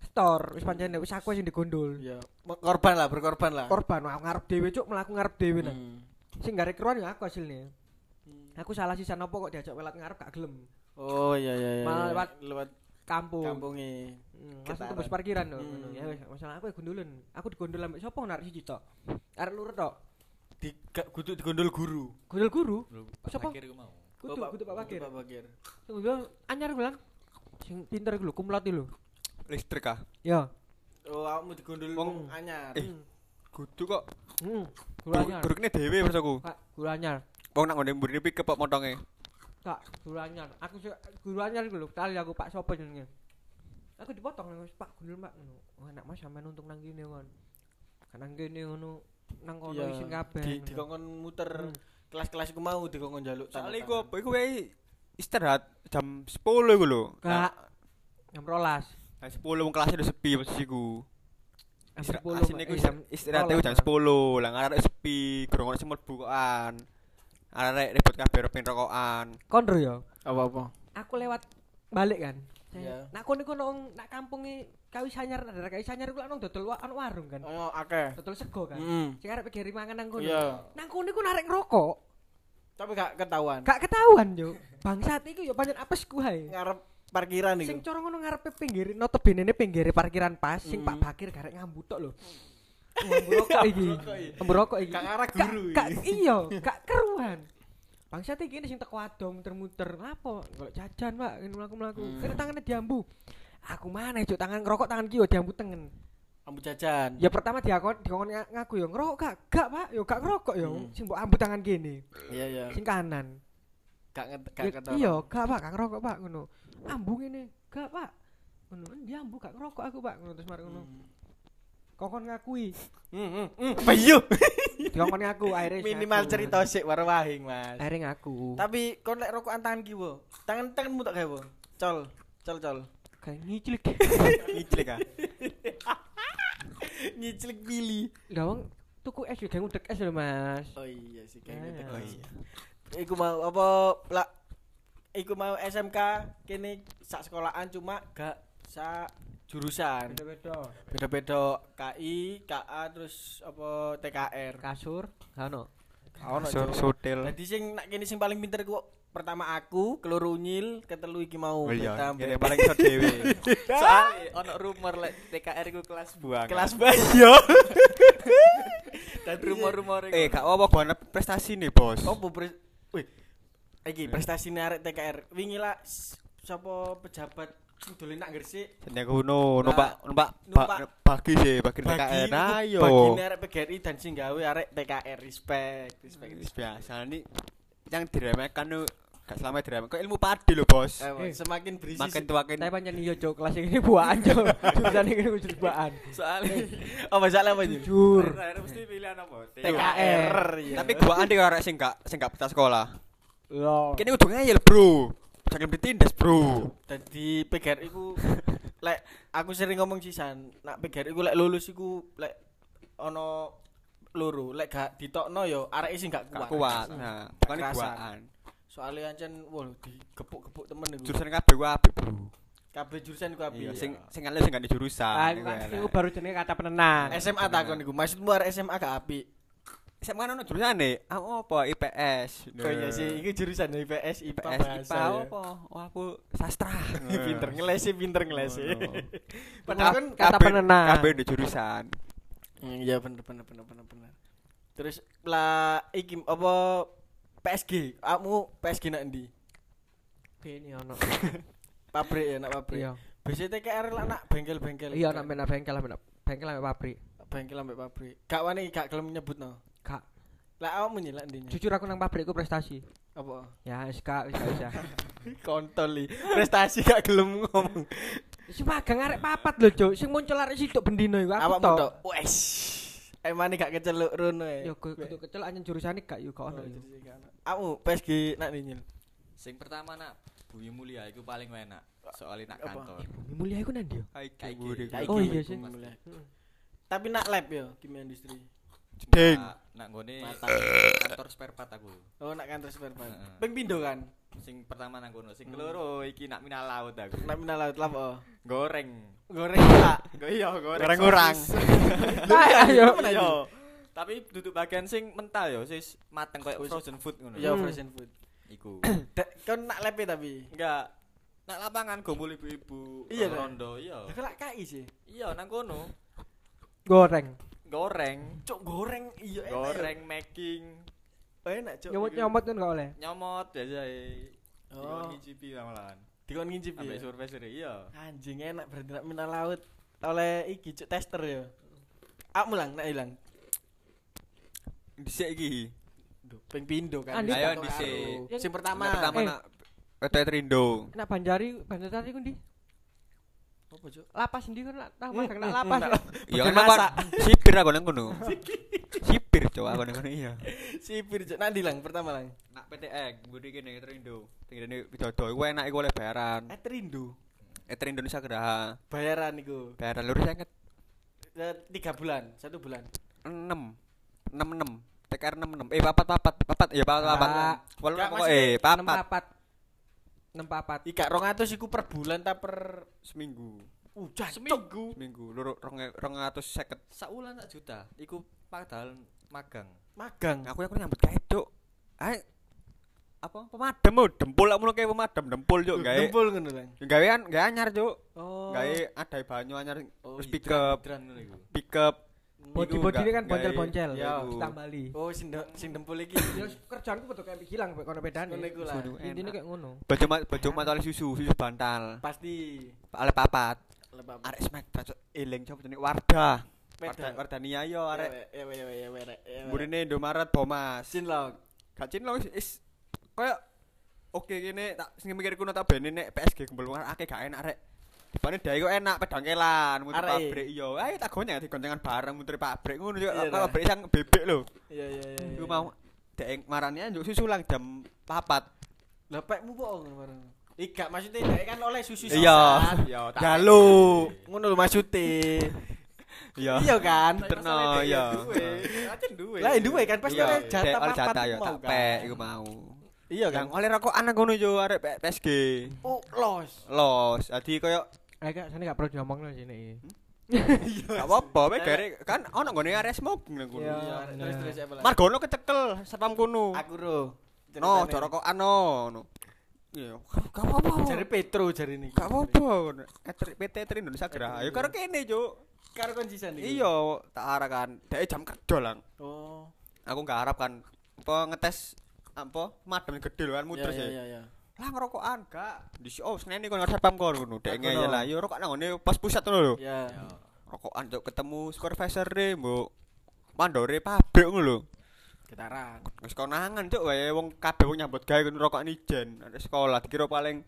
store wis pancen wis aku sing digondol ya korban lah berkorban lah korban aku ngarep dhewe cuk mlaku ngarep dhewe nah sing garek keruan ya aku hasilnya aku salah sisan opo kok diajak welat ngarep gak gelem oh iya iya iya malah lewat kampung kampunge kita tembus parkiran lho ngono ya wis masalah aku gondolen aku digondol ambek sapa narik siji tok arek lur tok di kudu digondol guru. Gondol guru? Sapa? Pakir ku mau. Kudu kudu Pak Pakir. Pak Pakir. Sing yo anyar ku lan. Sing pinter ku lho, kumlot iki lho. Listrik ah. Ya. Oh, awakmu digondol wong anyar. Eh. Kudu kok. Heeh. Guru anyar. Gurune dhewe wis aku. Pak, guru anyar. Wong nak ngene mburine pikep kok motonge. Tak, guru anyar. Aku guru anyar ku lho, kali aku Pak sapa jenenge. Aku dipotong nang Pak gondol Pak ngono. Oh, enak Mas sampean untung nang kene kon. Kanang kene ngono. Nang kono isin kabeh. Di dikongkon muter hmm. kelas-kelas iku mau dikongkon njaluk. Soale iku opo? Iku wae istirahat jam sepuluh iku lho. Kak. Jam rolas. Jam sepuluh wong kelas wis sepi wis iku. Istirahat sine iku istirahat jam sepuluh. Lah arek sepi, grongkon sing mlebu kokan. Arek ribut kabeh pin rokokan. Kon ro ya? Apa-apa? Aku lewat balik kan. Yeah. Nak kono kono nak kampunge kawis anyar ada kawis anyar ku nang dodol ana warung kan. Oh, akeh. Dodol sego kan. Mm. Sing arep pikir mangan nang kono. Yeah. Nang kono ku narek ngerokok. Tapi gak ketahuan. Gak ketahuan yo. Bangsat iku yo pancen apesku hae. Ngarep parkiran iku. Sing cara ngono ngarepe pinggire notabene pinggire parkiran pas sing mm. Pak Bakir garek ngambutok lho. Ambroko iki. Ambroko iki. Kak arah guru iki. Kak iya, gak keruan. Bangsat iki sing teko adong muter-muter. Lapo golek jajan, Pak, mlaku-mlaku. Kene tangane diambu. Aku maneh juk tangan ngerokok tangan ki yo diambu tengen. Ambu jajan. Ya pertama diakon dikon ngaku yo ngerokok gak, gak, Pak. Yo gak ngerokok yo. Sing mbok ambu tangan kene. Iya, iya. Sing kanan. Gak gak ketara. Iya, gak, Pak, gak ngerokok, Pak, ngono. Ambu ngene, gak, Pak. Ngono dia ambu gak ngerokok aku, Pak. Ngono terus mari ngono. Kokon ngakui. Heeh. Bayu. Kokon ngaku akhirnya. Minimal cerita sik waro wahing, Mas. Akhirnya ngaku. Tapi kon lek rokokan tangan ki wo. Tangan tanganmu tak gawe. Col, col col. Kayak ngiclik. Ngiclik ah. Ngiclik Billy. Lah wong tuku es yo ngudek es lho, Mas. Oh iya sih kayak ngudek. Oh iya. Iku mau apa lak iku mau S M K kene sak sekolahan cuma gak sak jurusan beda-beda. Beda-beda K I, K A terus apa T K R. Kasur, ono. Ono sutil. Dadi sing nak kene sing paling pinter ku pertama aku, keloro Unyil, ketelu iki mau tambah paling iso dhewe. Soale ono rumor lek T K R ku kelas buang. Kelas bayo. Dadi rumor-rumor iku. Eh, gak apa gone prestasine, Bos. Opo pres Wih. Iki prestasine arek T K R. Wingi lak sapa pejabat dolen nak Gresik. Jeneng ngono, numpak numpak bagi sih, bagi T K R. Ayo. Bagi arek P G R I dan sing gawe arek T K R respect, respect. Biasa nih yang diremehkan tuh gak selama diremehkan. Kok ilmu padi lho, Bos. Semakin berisi makin tuakin. Tapi pancen yo jok kelas iki buahan yo. Jurusan iki kudu buahan. Soale apa salah apa iki? Jujur. Mesti pilihan apa? T K R. Tapi buahan iki arek sing gak sing gak betah sekolah. Lho. Kene kudu ngeyel, Bro. Jangan ditindas, Bro. Dadi P G R I ku lek aku sering ngomong sisan, nak P G R I ku lek lulus iku lek ana loro, lek gak ditokno ya areke sing gak kuat. Kuat. Nah, bukan kuatan. Soale ancen wah digepuk-gepuk temen iku. Jurusan kabeh ku apik, Bro. Kabeh jurusan ku apik. Iya, sing sing ngene sing gak jurusan. Ah, iku baru jenenge kata penenang. S M A takon iku, maksudmu arek S M A gak apik? S M A ono jurusane apa I P S. Oh iya sih, iki jurusan I P S, I P A bahasa. I P A apa? Oh aku sastra. Pinter ngelesi, pinter ngelesi. Padahal kan kata penenang. Kabeh di jurusan. Iya bener bener bener bener bener. Terus lah iki apa P S G? Kamu P S G nak ndi? Kene ono. Pabrik ya, nak pabrik. Biasane T K R lak nak bengkel-bengkel. Iya nak menak bengkel, menak bengkel ambek pabrik. Bengkel ambek pabrik. Gak wani gak gelem nyebutno. Kak. Lah awakmu nyelak ndine. Jujur aku nang pabrikku prestasi. Apa? Ya wis Kak, wis wis. Kontol iki. Prestasi gak gelem ngomong. Wis magang arek papat lho, Juk. Sing muncul arek situk bendino iku aku to. Awakmu wis. Emane gak keceluk rono e. Yo kudu keceluk anjen jurusane gak yo gak ono. Awakmu P S G nak nyel. Sing pertama nak Bumi Mulia iku paling enak. Soale nak kantor. Bumi Mulia iku nang ndi yo? Kaiki. Oh iya sih. Tapi nak lab yo kimia industri. Ding. Nak nggone kantor spare part aku. Oh, nak kantor spare part. Ping pindho kan. Sing pertama nang kono, sing keloro iki nak minal laut aku. Nak minal laut lab oh. Goreng. Goreng tak. Iya, goreng. Goreng urang. Ayo, ayo. Tapi duduk bagian sing mentah yo, sis mateng koyo frozen food ngono. Iya, frozen food. Iku. Kon nak lab tapi. Enggak. Nak lapangan gombol ibu-ibu rondo, iya. Lah K I sih. Iya, nang kono. Goreng. Goreng, cuk goreng, iya enak. Goreng making. Enak cuk. Nyomot-nyomot kan gak oleh. Nyomot biasa. Oh, ngicipi malah. Dikon ngicipi. Ambek supervisor iya. Anjing enak berarti nak minal laut oleh iki cuk tester ya. Aku mulang nak ilang. Dhisik iki. Duh, ping pindho kan. Ayo dhisik. Sing pertama. Pertama nak Weta Trindo. Nak Banjari, Banjari ku ndi? Apa cuk? Lapas ndi kan tahu masak nang lapas. Ya kan masak. Sipir aku nang kono. Sipir cuk aku nang kono iya. Sipir cuk nang dilang pertama lang. Nak P T N nggone kene Trindo. Pinggirane Widodo iku enak iku oleh bayaran. Eh Trindo. Eh Trindo Indonesia Geraha. Bayaran iku. Bayaran lur sanget. tiga bulan, satu bulan. enam enam enam. T K R enam enam. Eh papat papat papat ya papat. Walaupun kok eh papat. enam papat. Iki gak dua ratus iku per bulan ta per seminggu. Udah seminggu. Seminggu loro dua ratus lima puluh. Saulan sak juta. Iku padahal magang. Magang. Aku aku nyambut gawe, Cuk. Ae apa pemadam lho, dempul ngono kae pemadam, dempul Cuk gawe. Dempul ngono lho. Gawean gawe anyar, Cuk. Oh. Gawe adae banyu anyar terus pick up. Pick up. body-body ini kan boncel-boncel. Ya, tak Bali. Oh, sing sing dempul iki. Ya kerjaanku podo kayak Gilang kono pedane. Intine kayak ngono. Bojo bojo matale susu, susu bantal. Pasti. Alep papat. Arek smek bacot eling jopo jenenge Wardah. Wardania yo arek. Ya ya ya ya. Mburine Indomaret Bomas. Cinlok. Gak cinlok is koyo oke kene tak sing mikirku tak bene nek P S G kumpulungan akeh gak enak rek. Dipane dae kok enak pedangkelan muter pabrik yo. Ayo tak gonceng digoncengan bareng muter pabrik ngono yo. Pabrik sang bebek lho. Iya iya iya. Iku mau dek marane njuk susu lang jam empat. Lah pekmu kok ngono bareng. Igak maksude dek kan oleh susu susu. Iya. Jaluk. Ngono lho maksude. Iya. Iya kan. Terno yo. Acen duwe. Lah duwe kan pas oleh jatah papat mau pek iku mau. Iya kan. Oleh rokokan ngono yo arek P S G. Oh, los. Los. Adi koyo eh gak sane gak perlu diomong lho sini. Gak apa-apa, wis derek kan ono nggone arek smoking ngono. Iya, terus-terus ae. Margono kecekel satpam kono. Aku ro. No, do rokokan ono. Iya, gak apa-apa. Jare Petro jare niki. Gak apa-apa ngono. P T Tri Indonesia Geraha. Ya karo kene, Cuk. Karo konsisan iki. Iya, tak arahkan. Dek jam kerja lang. Oh. Aku gak harap kan apa ngetes apa madem gede lho kan muter sih. Lah ngerokokan gak. Ndisi oh senene kon ngarepam kon ngono. Denge ya lah yo rokok nang ngene pos pusat ngono lho. Iya. Rokokan cuk ketemu supervisor-e mbok mandore pabrik ngono lho. Getaran. Wis konangan cuk wae wong kabeh wong nyambut gawe kon rokok nijen. Arek sekolah dikira paling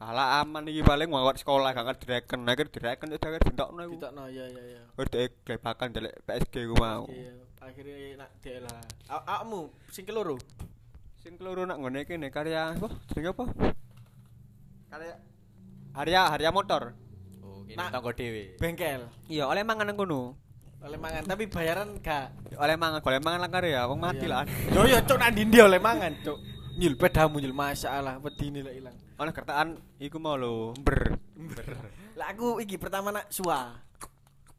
ala aman iki paling wong sekolah gak direken. Akhir direken cuk dintokno iku. Dintokno ya ya ya. Wis dek glebakan delek P S G ku mau. Iya. Akhire nak dek lah. Awakmu sing keloro. Sing keloro nak ngene iki nek karya apa? Jenenge apa? Karya Arya, Arya motor. Oh, kene tanggo dhewe. Bengkel. Iya, oleh mangan nang kono. Oleh mangan tapi bayaran gak. Oleh mangan, oleh mangan lan karya wong mati lah. Yo yo cuk nang ndi oleh mangan, cuk. Nyil pedamu nyil masalah wedine lek ilang. Ono kertaan iku mau lho, ember. Lah aku iki pertama nak sua.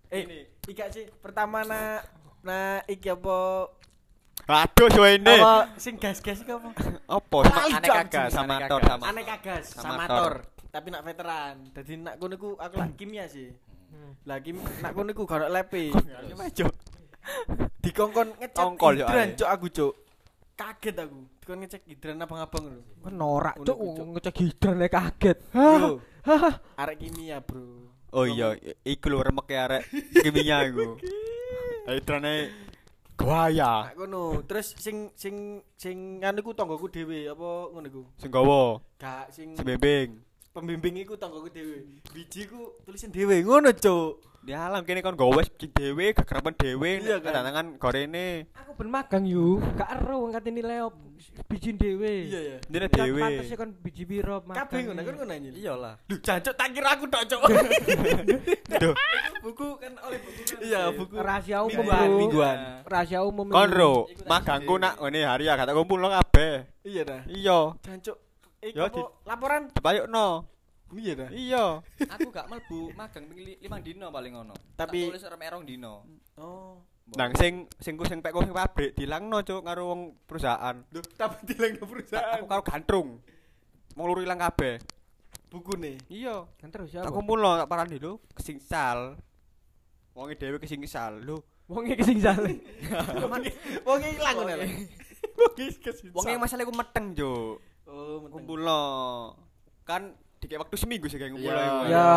Eh, iki sih pertama nak nak iki apa aduh suwene. Apa sing gas-gas iki apa? Apa aneka gas sama motor sama. Aneka gas sama motor. Tapi nak veteran. Dadi nak kono iku aku lak kimia sih. Lah kim nak kono iku gak lepe. Dikongkon ngecek hidran cuk aku cuk. Kaget aku. Dikon ngecek hidran abang-abang lho. Norak cuk ngecek hidran lek kaget. Lho. Arek kimia, Bro. Oh iya, iku lho remeke arek kimia iku. Hidrane Waya. Nak ngono. Terus sing sing sing anu iku tanggoku dhewe apa ngono iku? Sing gawa. Gak sing pembimbing. Pembimbing iku tanggoku dhewe. Biji ku tulisan dhewe ngono, Cuk. Ya alam kene kon gawa wis dhewe, gagarapan dhewe, tantangan gorene. Aku ben magang yo, gak ero wong katene nilai biji dhewe. Iya ya. Ndene dhewe. Pantes kon biji piro magang. Kabeh ngono kon ngono nyil. Iyalah. Duh, jancuk tak kira aku tok, Cuk. Duh. Buku kan oleh buku. Iya, buku rahasia umum mingguan. Rahasia umum. Kon ro, magangku nak ngene hari ya gak tak kumpul kabeh. Iya ta. Iya. Jancuk. Yo laporan. Bayokno. Iya dah. Iya. Aku gak melbu magang ping lima dino paling ngono. Tapi tulis rem erong dino. Oh. Nang sing sing ku sing pek sing pabrik dilangno cuk karo wong perusahaan. Lho, tapi dilangno perusahaan. Aku karo gantrung. Wong loro ilang kabeh. Bukune. Iya. Kan terus ya. Aku mulo tak parani lho, kesingsal. Wonge dhewe kesingsal. Lho, wonge kesingsal. Wonge ilang ngono lho. Wonge kesingsal. Wonge masalahe ku meteng cuk. Oh, meteng. Kumpulo. Kan dikek waktu seminggu sih kayak ngumpul ae. Iya.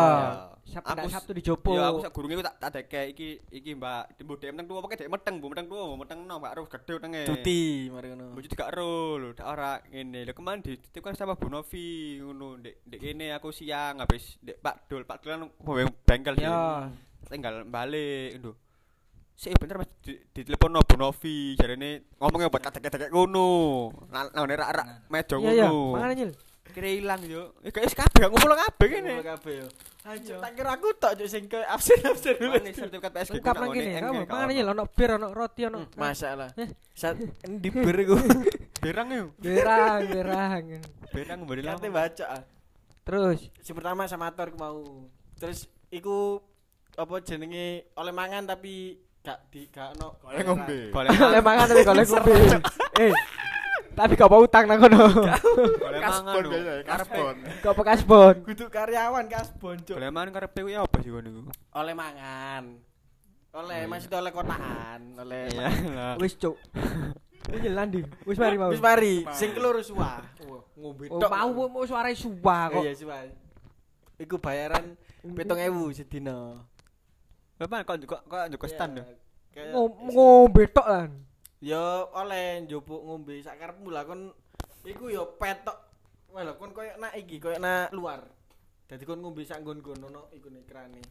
Sabtu Sabtu dijopo. Ya aku sak gurunge tak tak deke iki iki Mbak Dembo Dem teng tuwa pokoke dek meteng, Bu meteng tuwa, meteng nang Mbak Rus gedhe utenge. Cuti mari ngono. Cuti gak ero lho, dak ora ngene. Lho keman dititipkan sama Bu Novi ngono. Ndek ndek kene aku siang habis ndek Pak Dul, Pak Dul nang bengkel sih. Iya. Tinggal balik lho. Sik bener Mas ditelepono Bu Novi jarene ngomongnya buat kadek-kadek ngono. Nang rak-rak meja ngono. Iya, mangane kira ilang yo. Eh guys kabeh ngumpul kabeh kene. Ngumpul kabeh yo. Ayo tak kira aku tok yo sing ke absen-absen dulu nih sertifikat P S G. Kapan kene? Mangan yo ono bir ono roti ono masalah. Sat endi bir iku? Berang yo. Berang, berang. Berang mburi lho. Kate baca. Terus sing pertama sama motor ku mau. Terus iku apa jenenge oleh mangan tapi gak digakno oleh ngombe. Oleh mangan tapi oleh ngombe. Eh tapi gak apa utang nang kono. Golek mangan karbon. Gak apa kasbon. Kudu karyawan kasbon, Cuk. Golek mangan karepe ku ya apa sih kono iku? Oleh mangan. Oleh, masih oleh kotaan, oleh. Wis, Cuk. Wis landi. Wis mari mau. Wis mari. Sing keloro suwa. Ngombe tok. Mau mau suare suwa kok. Iya, suwa. Iku bayaran seventy thousand sedina. Bapak kok kok kok stand yo. Ngombe tok lan. Ya oleh njupuk ngombe sak karepmu lah kon iku yo petok. Wah lho kon koyo nak iki, koyo nak luar. Dadi kon ngombe sak nggon-nggon ono iku nek krane.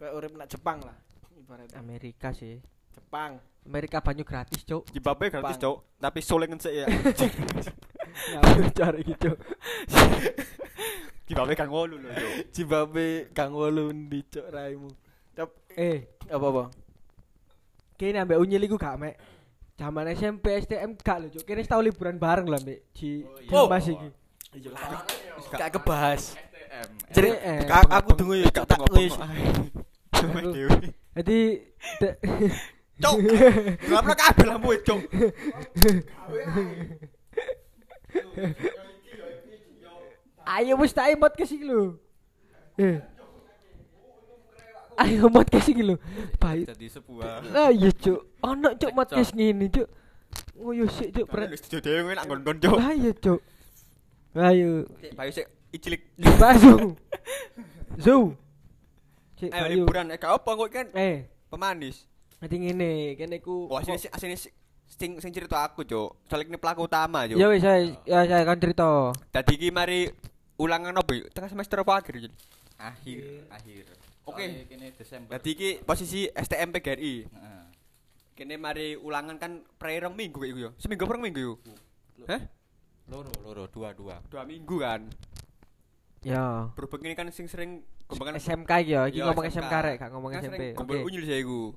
Kayak urip nak Jepang lah ibaratnya. Amerika sih. Jepang. Amerika banyu gratis, Cuk. Jepang gratis, Cuk. Tapi soleng sik ya. Nah, cari gitu. Jepang kang wolu lho, Cuk. Jepang kang wolu ndi, Cuk, raimu. Eh, apa-apa? Kene ambek Unyil iku gak mek. Jaman S M P S T M gak lho, Cuk. Kene tau liburan bareng lho ambek di Mas iki. Iya lah. Gak kebahas. Jadi aku tunggu ya, tak tunggu Dewi. Jadi, cok, kenapa kabel lampu cok? Ayo mesti mod kesini lu. Ayo mod kesini lu. Baik. Jadi sebuah. Lah iya cok, ono cok mod kesini ni cok. Ngoyo sih cok. Studio Dewi nak gondon cok. Ayo cok. Ayo. Bayu sih. Icilik Bayu. Zu. Ayo liburan eka opo kok kan? Eh, pemanis. Ngerti ngene, kene ku. Wah, sini sini sing sing cerita aku, Cuk. Soalnya ini pelaku utama, Cuk. Ya wis, ya saya kan cerita. Dadi iki mari ulangan opo tengah semester opo akhir. Akhir, akhir. Oke, kene Desember. Dadi iki posisi S T M P G R I. Heeh. Kene mari ulangan kan pereng minggu iku yo. Seminggu pereng minggu yo. Hah? Loro, loro, dua, dua. Dua minggu kan. Ya. Berhubung ini kan sing sering ngomong S M K ya, iki ngomong S M K rek, gak ngomong S M P. Ngomong Unyil saya iku.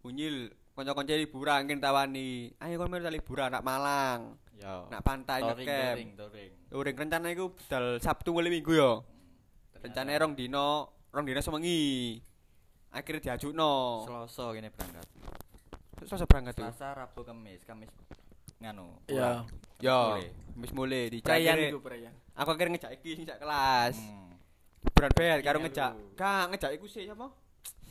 Unyil kanca-kanca liburan kan tawani. Ayo kon melu liburan nak Malang. Ya. Nak pantai ngecamp. Touring. Rencana iku dal Sabtu wali Minggu ya. Rencane rong dina, rong dina semengi. Akhire diajukno. Selasa kene berangkat. Selasa berangkat. Selasa, Rabu, Kamis, Kamis. Nganu. Ya. Yo, wis mulai dicari. Aku akhir ngejak iki sing sak kelas. Beran bel karo ngejak. Kang ngejak iku sik sapa?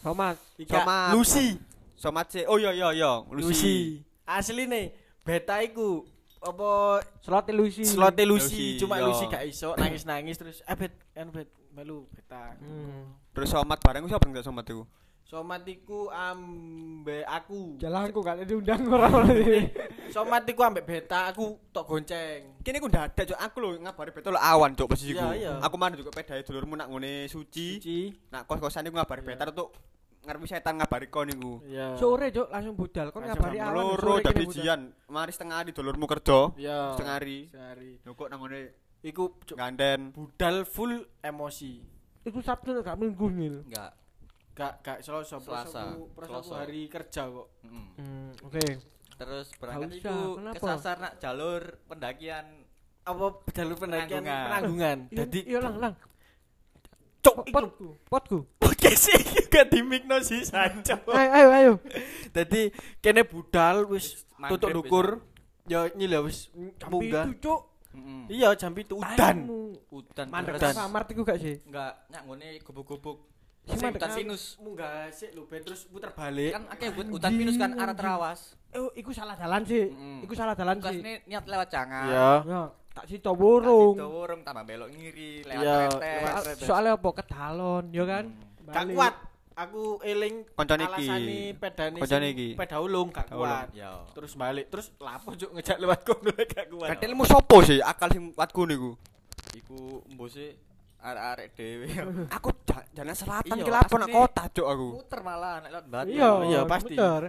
Somat. Somat. Lucy. Somat sik. Oh iya iya iya, Lucy. Asline beta iku apa slot Lucy. Slot Lucy, cuma Lucy gak iso nangis-nangis terus eh bet kan bet melu beta. Terus Somat bareng iso bareng Somat iku. Somatiku ambek aku. Jalanku gak diundang ora oleh. Somatiku ambek beta aku tok gonceng. Kene ku ndadak cuk aku lho ngabari beta lho awan cuk posisiku. Yeah, yeah. Aku mandu juga pedae dulurmu nak ngene suci. Suci. Nak kos-kosan iku ngabari yeah. Beta tok ngarepi setan ngabari kon niku. Yeah. Sore cuk langsung budal kon ngabari awan. Loro tapi jian mari setengah hari dulurmu kerja. Yeah. Setengah hari. Sehari. Lho kok nang ngene iku ganden budal full emosi. Iku Sabtu gak Minggu ngil. Enggak. Gak gak Selasa, Selasa, Selasa hari kerja kok. Mm. Mm, Oke. Okay. Terus berangkat itu kesasar nak jalur pendakian apa jalur pendakian Penanggungan. Jadi iya lang lang. Cok potku, potku. Oke sih juga dimiknosis aja. Ayo ayo ayo. Jadi kene budal wis tutuk dukur. Ya nyil ya wis munggah. Mm-hmm. Iya jam itu udan. Udan. Mandek samar iku gak sih? Enggak, nyak ngene gubuk-gubuk. Hutan pinus munggah sik lho ben terus puter balik kan akeh hutan pinus kan arah Terawas. Oh iku salah dalan sih. Iku salah dalan sih. Kasne niat lewat jangan. Iya. Tak sito burung. Sito burung tambah belok ngiri lewat retes. Soale opo kedalon ya kan. Gak kuat. Aku eling alasane pedane iki. Peda ulung gak kuat. Terus balik terus lapo juk ngejak lewat kono gak kuat. Ketelmu sopo sih akal sing kuat kono iku. Iku mbose arek-arek dhewe. Aku jalan selatan ki lapo nang kota cuk aku. Muter malah nek lewat Batu. Iya, iya pasti. Muter.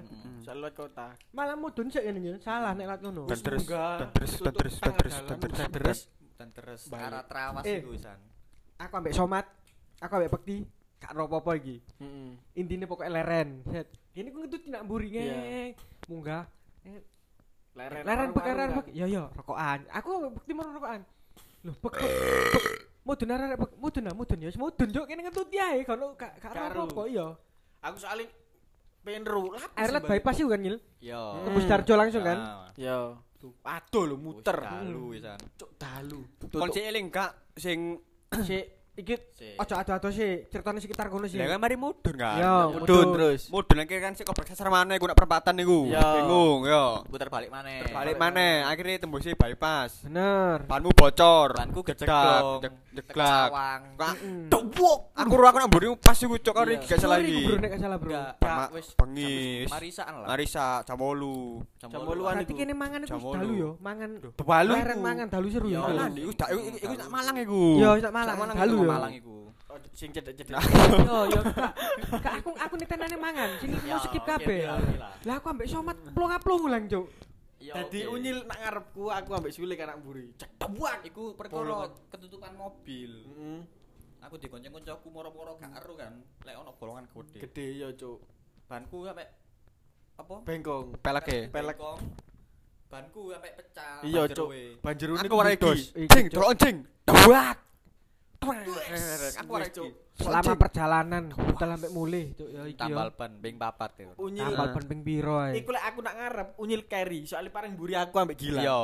Lewat kota. Malah mudun sik ngene. Salah nek lewat ngono. Dan terus dan terus dan terus dan terus dan terus dan terus arah Trawas iku wisan. Aku ambek Somat. Aku ambek Bekti. Gak ro apa-apa iki. Heeh. Intine pokoke leren. Set. Kene ku ngetuti nak mburinge. Munggah. Leren. Leren pekeran. Ya ya, rokokan. Aku Bekti moro rokokan. Loh, bek mudun arek mudun mudun ya wis mudun yo kene ngetuti ae kono gak karo apa ya. Aku soalé pengen ru lapis. Airlet bypass iku kan Ngil. Yo. Tembus Darjo langsung kan? Yo. Aduh lho muter. Dalu wisan. Cuk dalu. Kon sik eling gak sing sik Iki aja-aja sih ceritanya sekitar kono sih. Ya kan mari mudun kan. Ya mudun terus. Mudun lagi kan sik kobrak sasar maneh ku nak perempatan niku. Bingung yo. Putar balik maneh. Balik maneh akhirnya tembusnya bypass. Bener. Banmu bocor. Banku gejegak, jeglak. Tobok. Aku ora aku nak mburimu pas iku cok karo gak salah iki. Bro nek gak salah bro. Bengi. Marisaan lah. Marisa jam delapan. Jam delapan-an iku. Berarti kene mangan iku dalu yo, mangan. Dalu. Lereng mangan dalu seru yo. Iku iku nak Malang iku. Yo nak Malang. Dalu. Malang iku. Oh, sing cedek-cedek. Yo yo. Aku aku nitenane mangan, sing mau skip kabeh. Lah aku ambek somat plong-plong ulang, Cuk. Dadi Unyil nak ngarepku, aku ambek Sulik anak mburi. Cek tebuak iku perkara ketutupan mobil. Heeh. Aku dikonceng-koncoku moro-moro gak ero kan. Lek ono golongan gede. Gede yo, Cuk. Banku sampe apa? Bengkong, peleke. Pelekong. Banku sampe pecah. Iya, Cuk. Banjur niku ora iki. Cing, tolong cing. Tebuak. Aku arek Cuk. Selama perjalanan budal sampe mulih Cuk ya iki yo. Tambal ban ping papat yo. Tambal ban ping piro ae. Iku lek aku nak ngarep Unyil carry soalé paring mburi aku ambek Gilang. Iya.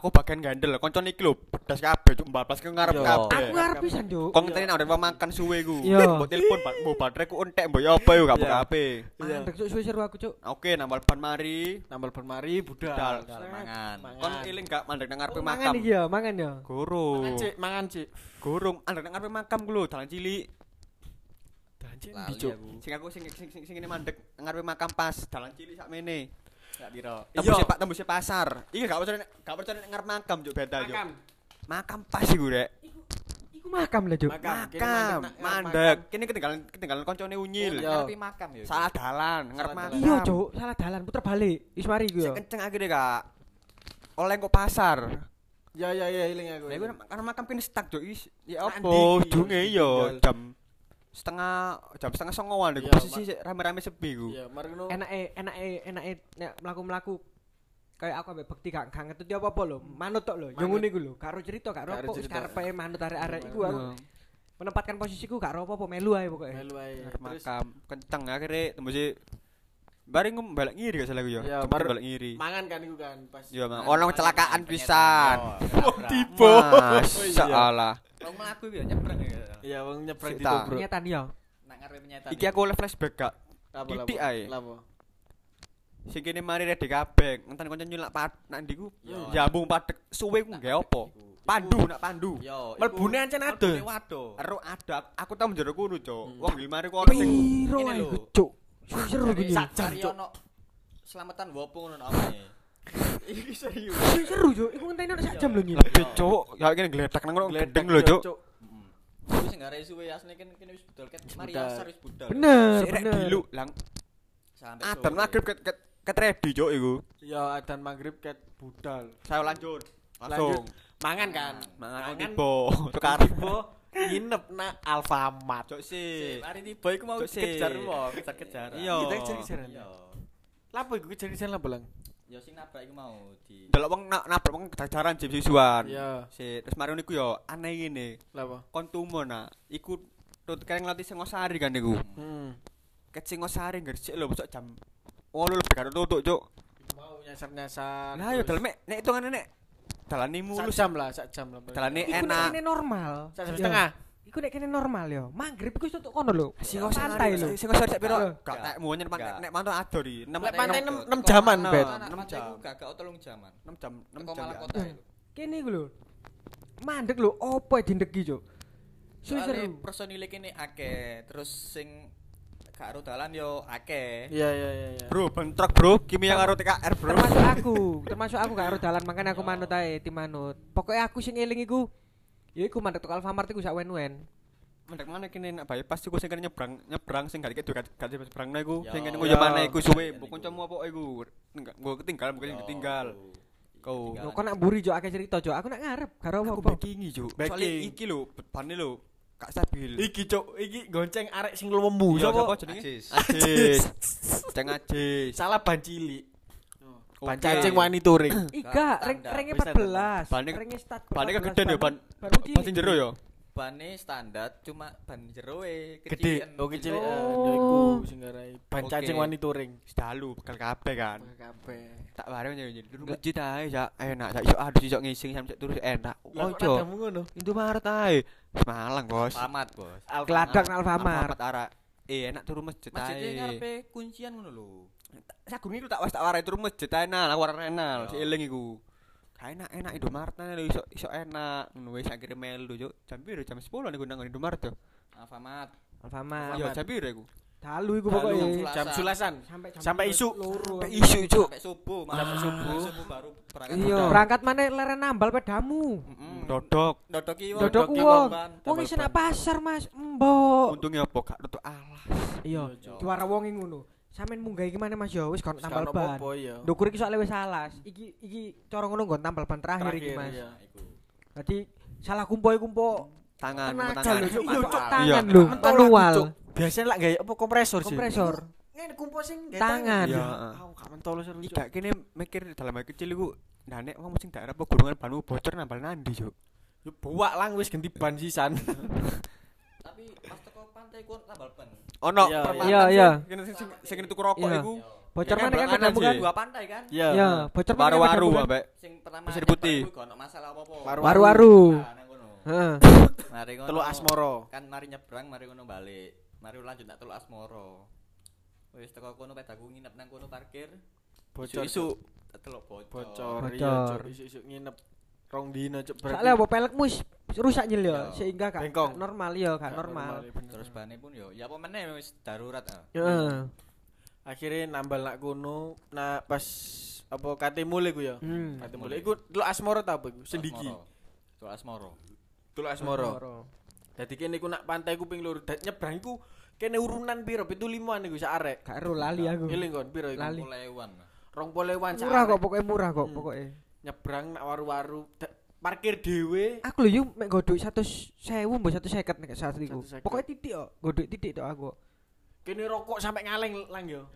Aku bagian gandel, kanca niki lho pedas kabeh Cuk mbaplas ke ngarep kabeh. Aku arep pisan Cuk. Kok ngenteni nek arep makan suwe ku. Mbok telepon mbok batereku entek mbok yo apa yo gak kabeh. Mandek Cuk suwe seru aku Cuk. Oke, nambal ban mari, nambal ban mari budal mangan. Kon eling gak mandek nang ngarepe makam. Mangan iki yo, mangan yo. Gorong. Mangan Cik, mangan Cik. Gorong andek nang ngarepe makam ku lho, dalan cilik. Dalan cilik Cuk. Sing aku sing sing sing ngene mandek ngarepe makam pas dalan cilik sakmene. Gak piro. Tembusnya Pak, tembusnya pasar. Iki gak percaya, gak percaya ngarep makam Cuk beda Cuk. Makam. Makam pas iku rek. Iku iku makam lho Cuk. Makam. Mandek. Kene ketinggalan ketinggalan koncone Unyil. Ngarep makam yo. Salah dalan, ngarep makam. Iya Cuk, salah dalan puter balik. Wis mari iku yo. Sik kenceng akhire Kak. Oleh kok pasar. Ya ya ya eling aku. Lah iku ngarep makam pin stuck Cuk. Ya opo dunge yo jam setengah jam setengah songoan deh, posisi rame-rame sepi gue. Enak-e, enak-e, enak-e, melaku-melaku. Kayak aku ambek Bekti gak gak ngerti apa-apa lho, manut tok lho, yo ngene iku lho, karo cerita gak ropok, karepe manut arek-arek iku aku. Menempatkan posisiku gak ro apa-apa, melu ae pokoke. Melu ae. Makam kenceng akhire tembusi bareng balik ngiri gak salah gue yo. Ya, balik ngiri. Mangan kan iku kan pas. Yo, ono kecelakaan pisan. Tiba. Masyaallah. Wong mlaku yo nyebrang ya. Iya, wong nyebrang di Bro. Nyetan yo. Nak ngarepe nyetan. Iki aku oleh flashback gak. Titik ae. Sing kene mari rede kabeh, enten kanca nyulak nak ndi ku? Jambung padhek suwe ku nggae opo? Pandu nak pandu. Melbune ancen ado. Ero adab, aku tau njero kono, Cuk. Wong gimari ku ono sing ngene lho. Cuk. Seru gini. Sakjane ono selamatan wopo ngono omae. Iki serius. Seru yo, iku ngenteni nek sak jam lho nyilep, Cuk. Ya kene gletak nang ngono gedeng lho, Cuk. Heeh. Wis ngare suwe asline kene kene wis budal ket mari asar wis budal. Bener, bener. Diluk lang. Sampai sore. Adan magrib ket ket ready, Cuk iku. Ya adan magrib ket budal. Saya lanjut. Langsung. Mangan kan. Mangan tiba. Tukar tiba nginep nang Alfamart. Cuk sih. Mari tiba iku mau kejar wong, kejar-kejaran. Iya. Kejar-kejaran. Iya. Lapo iku kejar-kejaran lapo lang? Ya sing nabrak iku mau di delok wong nabrak wong kejaran jam sisuan. Iya. Sik terus mari niku ya aneh ngene. Lha apa? Kon tumo nak iku tut kereng lati Singosari kan niku. Hmm. Ket Singosari Gresik lho besok jam delapan lebih karo tutuk, Cuk. Mau nyasar-nyasar. Lah ya dalem nek hitungane nek dalane mulus jam lah, sak jam lah. Dalane enak. Iku normal. Sak jam setengah. Iku nek kene normal yo. Magrib iku tutuk kono lho. Singosari lho. Singosari sak piro? Gak tak munyen nek mantuk ado di. Nek pantai enam jaman, Ben. enam jam. Iku gak gak tolong jaman. enam jam, enam jam. Kene iku lho. Mandeg lho, opo dindegi, Cuk. Soale personile kene akeh, terus sing gak ro dalan yo akeh. Iya iya iya. Bro, bentrok, Bro. Kimia karo T K R, Bro. Termasuk aku, termasuk aku gak ro dalan, makane aku manut ae, tim manut. Pokoke aku sing eling iku ya iku mandek tok Alfamart iku sak wen-wen. Mandek mana kene nak bypass iku sing kene nyebrang, nyebrang sing gak iki gak nyebrang iku. Sing kene yo maneh iku suwe, mbok kancamu apa iku? Engko ketinggal, mbok ketinggal. Kau. Yo kok nak mburi Cuk akeh cerita Cuk. Aku nak ngarep karo apa kingi Cuk. Soale iki lho, bane lho gak stabil. Iki Cuk, iki gonceng arek sing luwemu. Sopo jenenge? Ajis. Ceng Ajis. Salah ban cilik. Ban cacing wani touring. Iga, ring ringe empat belas. Ringe start. Ban gede yo ban. Ban sing jero yo. Bane standar cuma ban jeroe kecilan. Oh kecil. Oh iku sing ngarai ban cacing wani touring. Sedalu bekel kabeh kan. Bekel kabeh. Tak bareng yo durung masjid ae sak enak sak iso adus iso ngising sampe turu enak. Ojo. Itu Maret ae. Malang, Bos. Alfamart, Bos. Gladak nang Alfamart. Eh enak turu masjid ae. Masjid ngarepe kuncian ngono lho. Sagung iku tak wis tak warai turu masjid ae nang warane nang eling iku. Enak-enak Indomaret lho iso iso enak. Ngono wis akhire melu yo. Jam piro? Jam sepuluh niku nang Indomaret yo. Alfamart. Alfamart. Yo jam piro iku? Dalu iku pokoke jam sulasan sampai isu. Sampai isu, Cuk. Sampai subuh, malam subuh. Subuh baru berangkat. Iya, berangkat maneh leren nambal pedamu. Dodok. Dodok iki wong. Dodok wong. Wong iki nang pasar, Mas. Mbok. Untung ya apa gak tutuk alas. Iya, diwara wong iki ngono. Sampeyan munggah iki maneh Mas yo wis kon tambal ban. Ndukur iki soal wis alas. Iki iki cara ngono nggon tambal ban terakhir iki Mas. Iya, iku. Dadi salah kumpo-kumpo tangan tangan. Tangan lho, manual. Biasane lak gawe apa kompresor sih. Kompresor. Ngene kumpo sing tangan. Aku gak mentol seru. Tidak kene mikir dalam hal kecil iku ndanek wong sing daerah pegunungan banu bocor nambal nandi yo. Yo buak lang wis ganti ban sisan. Tapi pas teko pantai ku tambal ban. Ono permainan. Iya, iya. Sing sing tuku rokok iku. Bocor mana kan ketemu kan dua pantai kan? Iya. Iya, bocor mana waru-waru ambek sing pertama. Pasir Putih. Iku ono masalah apa-apa. Waru-waru. Heeh. Mari ngono. Teluk Asmoro. Kan mari nyebrang, mari ngono balik. Mari lanjut nak Teluk Asmoro. Wis teko kono pedaku nginep nang kono parkir. Bocor isu teluk bocor. Bocor isu-isu nginep rong dino cuk. Soale opo pelekmu rusak nyel yo, sehingga gak normal yo, gak normal. Terus bane pun yo, ya apa meneh wis darurat. Heeh. Akhire nambal nak kono, nak pas apa katemule ku yo. Katemule iku Teluk Asmoro ta apa iku? Sendiki. Teluk Asmoro. Teluk Asmoro. Dadi kene iku nak pantai ku ping loro, nyebrang iku kene urunan piro? tujuh puluh lima niku sak arek. Gak ero lali aku. Eling kon piro iku? dua puluh ribuan. dua puluh ribuan sak. Murah kok pokoke murah kok pokoke. Nyebrang nak waru-waru parkir dhewe. Aku lho yo mek godhok seratus ribu mbok seratus lima puluh nek saat niku. Pokoke titik kok, godhok titik tok aku. Kene rokok sampe ngaleng lang yo.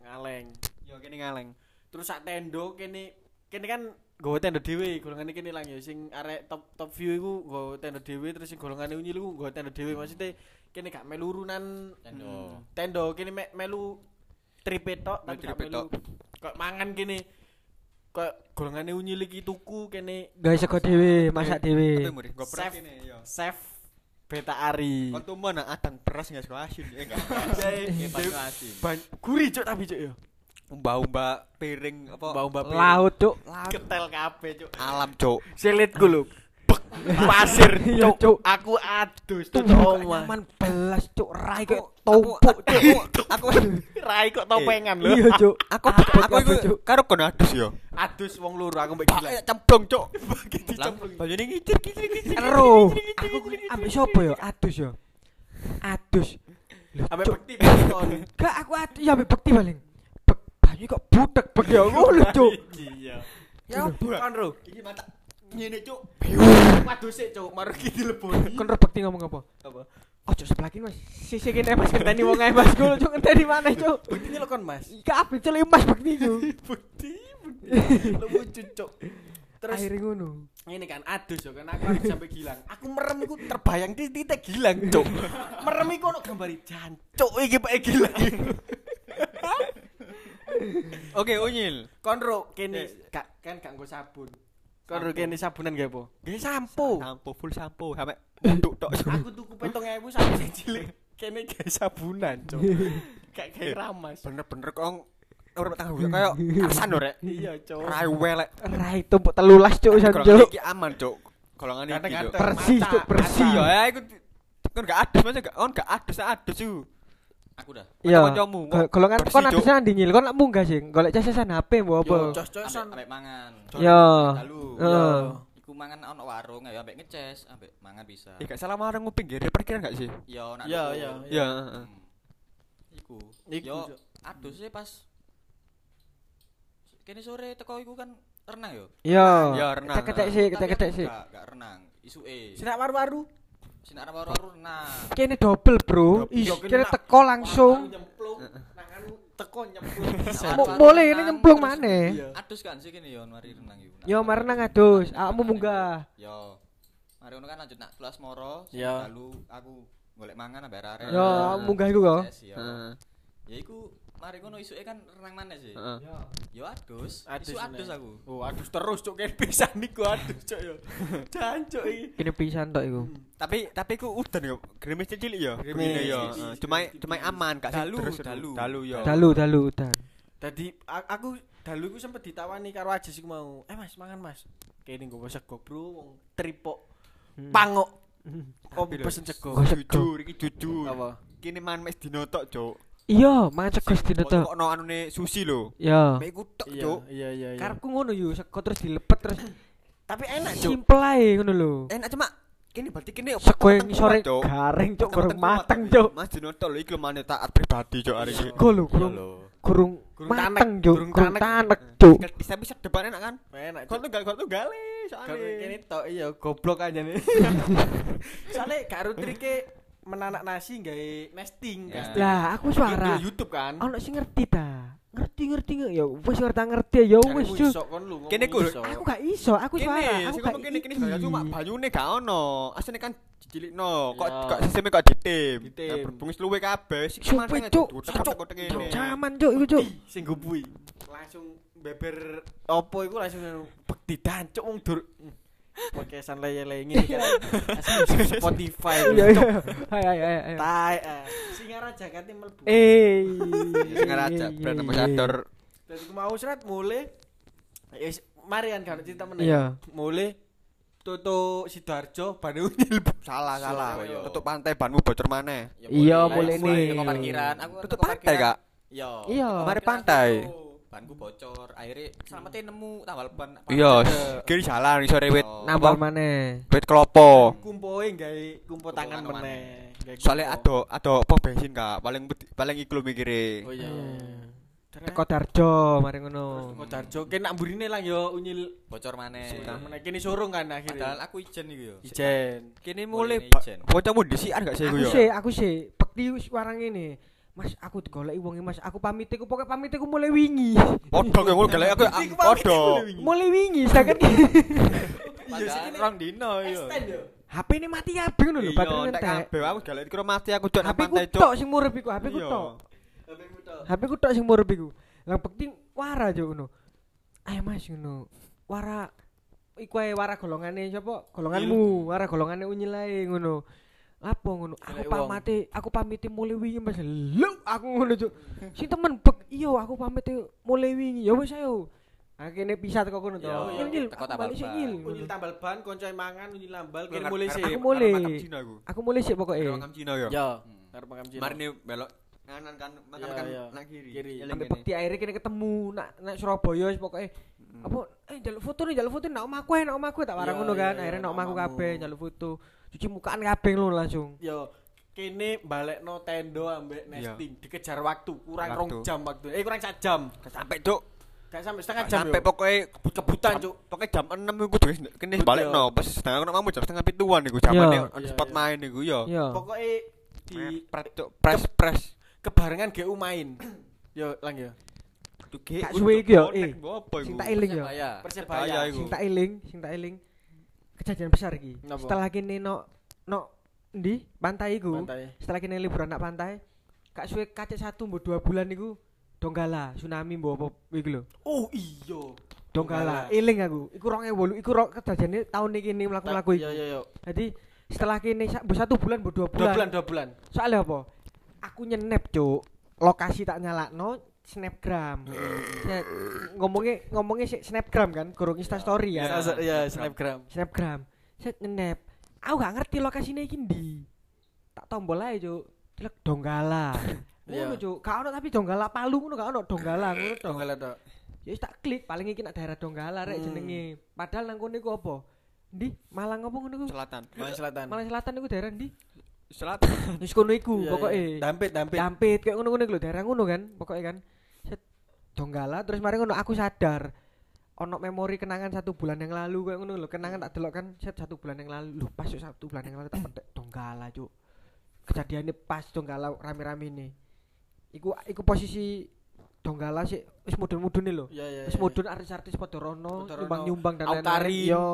Ngaleng. Yo kene ngaleng. Terus sak tendo kene kene kan nggo tendo dhewe, golongane kene lang yo sing arek top top view iku nggo tendo dhewe terus sing golongane Unyil iku nggo tendo dhewe maksude kene gak melu urunan tendo. Tendo kene mek melu tripe tok tapi gak melu kok mangan kene. Kok golongane Unyil iki tuku kene gawe sego dhewe, masak dhewe. Chef kene ya. Chef Beta Ari. Kon tumen adang beras enggak sego asin ya enggak. Ya pancen asin. Gurih cuk tapi cuk ya. Umba-umba piring apa umba-umba laut cuk. Ketel kabeh cuk. Alam cuk. Silitku lho. Pasir cuk. Aku adus cuk omah. Cuman belas cuk rai kok tumpuk cuk. Aku rai kok topengan lho. Iya cuk. Aku aku iku karo kon adus ya. Adus wong loro aku mbek gila. Cemplung cuk. Cemplung. Banyune ngicir-ngicir. Ero. Aku ambek sapa ya? Adus ya. Adus. Ambek bekti kon. Gak aku adus ya ambek bekti paling. Banyu kok butek bek ya ngono cuk. Iya. Ya bukan ro. Iki mantap. Ngene cuk. Waduh sik cuk, mari ki dileboni. Kon rebekti ngomong apa? Apa? Ojo sebelah kene Mas. Sisi kene Mas ngenteni wong ae Mas kulo cuk ngenteni maneh cuk. Bektine lho kon Mas. Gak abis cule Mas bekti cuk. Bekti. Lho wujud cuk. Terus akhire ngono. Ngene kan adus yo kan aku sampe Gilang. Aku merem iku terbayang titik Gilang cuk. Merem iku ono gambari jancuk iki pake Gilang. Oke Unyil. Kon ro kene gak kan gak nggo sabun. Kon rene sabunan gawe apa? Gawe sampo. Sampo full sampo sampe nduk tok. Aku tuku petong ewu sampe cilik. Kene gawe sabunan, Cuk. Gak gawe ramas. Bener-bener kok urip tangga koyo kasan lho, Rek. Iya, Cuk. Rai welek. Rai tumpuk telulas, Cuk, iso, Cuk. Iki aman, Cuk. Golongan iki, Cuk. Bersih, Cuk, bersih. Ya, iku kon gak adus, Mas, gak kon gak adus, adus, Cuk. Aku dah. Iya. Golongan kon adus nang ndi Nyil? Kon lak munggah sing golek cacesan H P mbo apa? Yo cacesan arek mangan. Yo. Heeh. Iku mangan ana warung ayo ambek ngeces, ambek mangan bisa. Eh gak salah warung pinggir parkiran gak sih? Yo nak. Iya, iya. Iya, heeh. Iku. Yo adus sih pas kene sore teko iku kan renang yo. Iya. Yo renang. Ketek-ketek sih, ketek-ketek sih. Gak gak renang. Isuke. Sinak waru-waru. Sinar warung nah. Kene double, Bro. Kene teko langsung. Nyemplung. Tanganmu teko nyemplung. Boleh ini nyemplung maneh. Adus kan sih kene yo mari renang yo. Yo mari renang adus. Awakmu munggah. Yo. Mari ngono kan lanjut nak kelas moro, yeah. Lalu aku golek mangan ambek arek. Yo, munggah iku kok. Heeh. Ya iku mari ngono isuke kan renang maneh sih. Heeh. Yo adus, isu adus aku. Oh, adus terus cuk kene pisan niku adus cuk yo. Jancuk iki. Kene pisan tok iku. Tapi tapi ku udan yo, grimis cilik yo. Grimine yo. Cuma cuma aman gak sih terus dalu. Dalu yo. Dalu dalu udan. Tadi aku dalu iku sempet ditawani karo Ajis iku mau. Eh Mas, mangan Mas. Kene nggo sego bro wong tripok. Pangok. Kopi pesen cego. Jujur iki jujur. Apa? Kene mangan mes dino tok, Cuk. Iya, mangan cego dino tok. Kok ono anune sushi lho. Iya. Mek iku tok, Cuk. Iya, iya, iya. Karepku ngono yo, sego terus dilepet terus. Tapi enak, Cuk. Simpel ae ngono lho. Enak cuma kene berarti kene sego sore garing, Cuk, kurang mateng, Cuk. Mas dino tok lho iki lumane taat pribadi, Cuk, arek iki. Sego lho, kurung mateng, Cuk. Kurung tanek, Cuk. Bisa-bisa depan enak kan? Enak. Gol tunggal, gol tunggal. Soalnya kene tok iya goblok aja nih. Soalnya karo trike menanak nasi gawe nesting. Yeah. Lah aku suara di YouTube kan. Ono sing ngerti ta. Ngerti-ngerti ya wis ora ngerti ya wis. Kene ku aku gak iso, aku suara. Aku ngomong kene kene saya cuma banyune gak ono. Asline kan cilikno kok kok sisteme kok ditim. Berbungis luwe kabeh sik maneh kotek ngene. Jaman cuk iku cuk. Sing gubui. Langsung beber opo iku langsung bekti dancuk wong dur pokesan leye-leye ngene kan Spotify ayo ayo ayo tai Singaraja kate mlebu eh Singaraja brand ambassador dadi mau sret mule wis marian kan cerita meneh mule tutuk Sidoarjo ban Unyil salah salah tutuk pantai banmu bocor maneh iya mulene teko parkiran aku tutuk pantai gak yo mari pantai banku bocor akhirnya selamatnya nemu tambal ban iya kiri jalan iso rewet nambal maneh wit klopo kumpoe gawe kumpo tangan meneh soalnya ada ada apa bensin gak paling paling iklum mikire oh iya teko Darjo mari ngono teko Darjo kene nak mburine lang yo Unyil bocor maneh meneh kene sorong kan akhire padahal aku ijen iku yo ijen kene mule bocamu disian gak sih iku yo aku sih aku sih pekti wis warang ngene Mas aku digoleki wonge Mas, aku pamit iku pokoke pamit iku mulai wingi. Podho kowe goleki aku podho. Mulai wingi saken. Ya saken rong dino ya. H P-ne mati kabeh ngono lho, bateraiku entek. Kabeh aku goleki kira mati aku jek pantai cuk. H P-ku tok sing murip iku, H P-ku tok. H P-ku tok. H P-ku tok sing murip iku. Lah penting wara cuk ngono. Ayo Mas ngono. Wara iku ae wara golongane sapa? Golonganmu, wara golongane Unyil ae ngono. Apa ngono aku pamate aku pamiti mulai wingi Mas lho aku ngono cuk sing temen bek iya aku pamiti mulai wingi ya wis ayo akene pisah teko kono to Unyil Unyil tambal ban koncoe mangan Unyil lambal kene mulai sik aku mulai aku mulai sik pokoke karo makam Cina yo yo karo makam Cina marine belok kanan kan makam kan nak kiri ambek bekti akhire kene ketemu nak nak Surabaya wis pokoke apa eh njaluk foto njaluk foto nak omahku nak omahku tak warang ngono kan akhire nak omahku kabeh njaluk foto cuci mukaan kabeh lho langsung. Yo, kene balekno tendo ambek nesting yo. Dikejar waktu, kurang rong jam waktu. Eh kurang sak jam. Gak sampe, Cuk. Gak sampe setengah jam. Sampe pokoke kebut-kebutan, Cuk. Pokoke jam enam iku wis kene balekno. Pas setengah kono mamu jam setengah pituan iku jamane on spot main iku yo. Pokoke di press-press kebarengan G U main. Yo, lang yo. Duge suwe iki yo. Sing tak eling yo. Persebaya iku. Sing tak eling, sing tak eling. Kejadian besar iki. Setelah kene nok nok ndi pantai iku. Setelah kene liburan nak pantai, gak suwe kacek satu mbok dua bulan niku Donggala tsunami mbok apa iku lho. Oh iya. Donggala. Eling aku. Iku dua ribu delapan iku kejadiane taun iki kene mlaku-mlaku iki. Yo yo yo. Dadi setelah kene mbok satu bulan mbok dua bulan. dua bulan dua bulan. Soale apa? Aku nyenep, Cuk. Lokasi tak nyalakno Snapgram. Ngomongnya ngomongnya Snapgram kan, kurung Insta story ya. Iya, iya, Snapgram. Snapgram. Set nyenep. Aku gak ngerti lokasine iki ndi. Tak tombol ae, Cuk. Dilek Donggala. Ngono, Cuk. Gak ono tapi Donggala Palu ngono gak ono Donggala, ngono to. Donggala to. Ya wis tak klik, paling iki nak daerah Donggala rek jenenge. Padahal nang kene iku apa? Ndi? Malang apa ngono iku? Selatan. Malang Selatan. Malang Selatan iku daerah ndi? Selatan. Wis kono iku pokoke. Dampit, dampit. Dampit kayak ngono-ngono iku lho, daerah ngono kan, pokoke kan. Donggala terus mari ngono aku sadar ono memori kenangan satu bulan yang lalu kayak ngono lho kenangan tak delok kan set satu bulan yang lalu lho pas satu bulan yang lalu tak petek Donggala Cuk kejadiannya pas Donggala rame-rame ini iku iku posisi Donggala sih wis mudun-mudune lho wis mudun artis-artis padha rono nyumbang-nyumbang dan lain-lain yo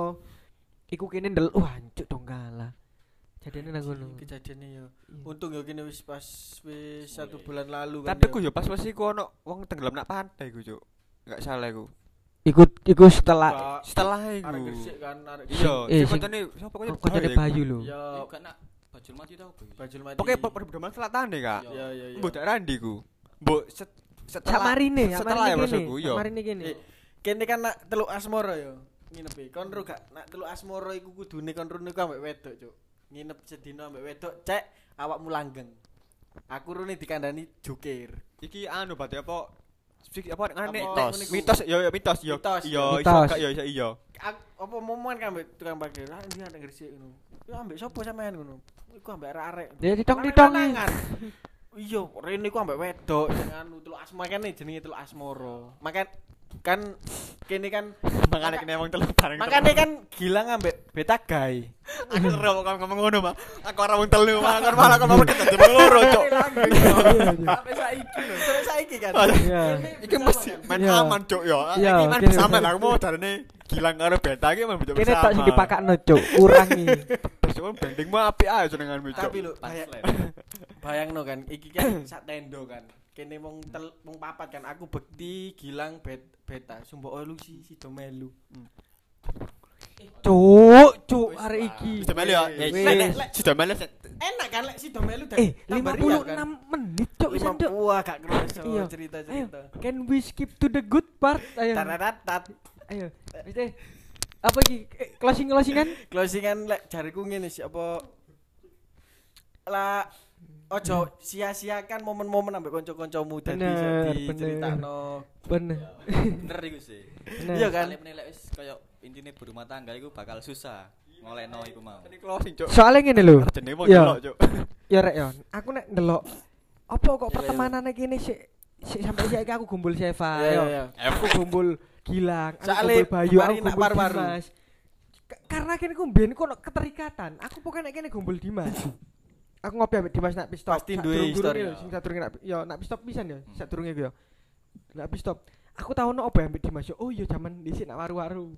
iku kene ndelok wah cuk kalah. Jadinya nang ngono. Kejadiane yo. Untung yo kene wis pas wis satu bulan lalu kan. Tapi ku yo pas wis iku ono wong tenggelam nak pantai ku, Cuk. Enggak salah iku. Ikut iku setelah setelah iku. Arek Gresik kan, arek. Yo, sepetone sapa kok kene Bayu lho. Yo, gak nak Bajul Mati tau, Bajul Mati. Pokoke perbedaman selatane, Kak. Yo, yo, yo. Mbok daerah ndi ku? Mbok setelah marine, setelah maksudku yo. Marine kene. Kene kan nak Teluk Asmoro yo. Nginepi. Kon ro gak nak Teluk Asmoro iku kudune kon rene ku ambek wedok, Cuk. Nginep sedina mbek wedok cek awakmu langgeng. Aku rene dikandani jukir. Iki anu bate apa sik apa ngene mitos ya ya mitos ya. Iya iso gak ya iya. Apa momen kan mbek tukang parkir nang ndi nang Gresik ngono. Ku ambek sapa sampean ngono? Iku ambek arek-arek. Ya ditong-ditongi. Iya, rene ku ambek wedok sing anu Teluk Asmoro kan jenenge Teluk Asmoro. Makan kan kene kan makane kene wong telu bareng. Makane kan Gilang ambek Beta Guy. Aku seru kok ngomong ngono, Pak. Aku ora wong telu, malah malah kok mabuk ketemu loro, Cuk. Sampai saiki lho. Sampai saiki kan. Iki mesti main aman, Cuk yo. Iki kan bersama aku mau darane Gilang karo Beta iki main bersama. Kene tok sing dipakakno, Cuk. Urangi. Cuma bandingmu apik ae jenenganmu, Cuk. Tapi lho, bayangno kan iki kan sak tendo kan. Kene wong tel wong papat kan aku Bekti, Gilang, bet, Beta, Sumbo Olu si Sido melu. Hmm. Cuk, cuk arek iki. Sido melu ya. Sido melu enak kan lek Sido melu dan eh, lima puluh enam menit cuk wis nduk. Wah, gak kerasa cerita-cerita. Can we skip to the good part? Ayo. Taratat. Ayo. Wis eh apa iki closing-closingan? Closingan lek jariku ngene sih apa lah ojo sia-siakan momen-momen ambek kanca-kancamu dadi diceritano. Bener. Bener iku sih. Iya kan? Nek wis kaya intine berumah tangga iku bakal susah ngolehno iku mau. Soale ngene lho. Jenenge mau delok, Cuk. Ya rek yo. Aku nek ndelok apa kok pertemanane kene sik sik sampe saiki aku gumpul Seva. Aku gumpul Gilang, aku gumpul Bayu, aku gumpul Dimas. Karena kene ku mbiyen ku ono keterikatan. Aku pokoke nek kene gumpul Dimas. Aku ngopi ambek Dimas nak pistop. Pasti duwe histori. Sing sadurunge nak yo nak pistop pisan yo. Sadurunge ku yo. Nak pistop. Aku tau ono opo ambek Dimas yo. Oh iya jaman dhisik nak waru-waru.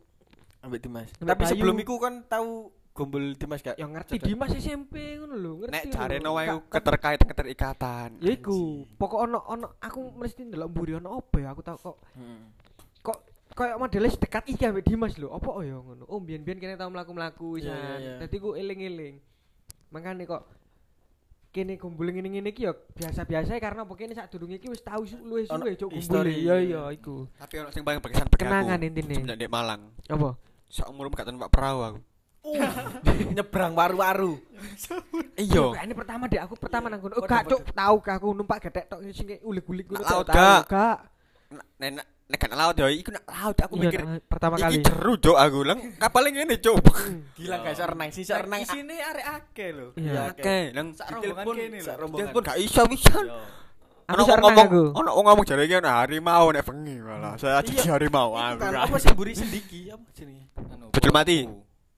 Ambek Dimas. Tapi sebelum iku kan tau gombol Dimas gak? Yo ngerti Dimas S M P ngono lho, ngerti. Nek jarene wae keterkait keterikatan. Ya iku. Pokok ono ono aku mesti ndelok mburi ono opo aku tau kok. Heeh. Kok koyo modele dekat iki ambek Dimas lho. Opo yo ngono. Oh mbiyen-mbiyen kene tau mlaku-mlaku isan. Dadi ku eling-eling. Mangkane kok kene kumpul ngene-ngene iki ya biasa-biasa karena pokoknya sadurunge iki wis tau luwih-luwih cuk kumpul. Iya ya iku. Tapi ono sing paling berkesan bagi aku. Kenangan intine. Semenjak ndek Malang. Apa? Sak umurmu gak numpak perahu aku. Nyebrang waru-waru. Iya. Kene pertama dek aku pertama nang ngono. Oh gak cuk tau aku numpak gedhek tok sing ulik-ulik ngono. Laut gak. Nek nek kan laut ya iku nek laut aku mikir pertama kali. Iki jeru cuk aku leng. Kapale ngene cuk. Gila guys renang sih renang sini arek akeh lho. Ya akeh. Nang rombongan kene lho. Telepon gak iso pisan. Aku ngomong ono ngomong jare iki ono harimau nek bengi malah. Saya jadi harimau. Apa sing mburi sendiki apa jenenge? Anu. Bajul mati.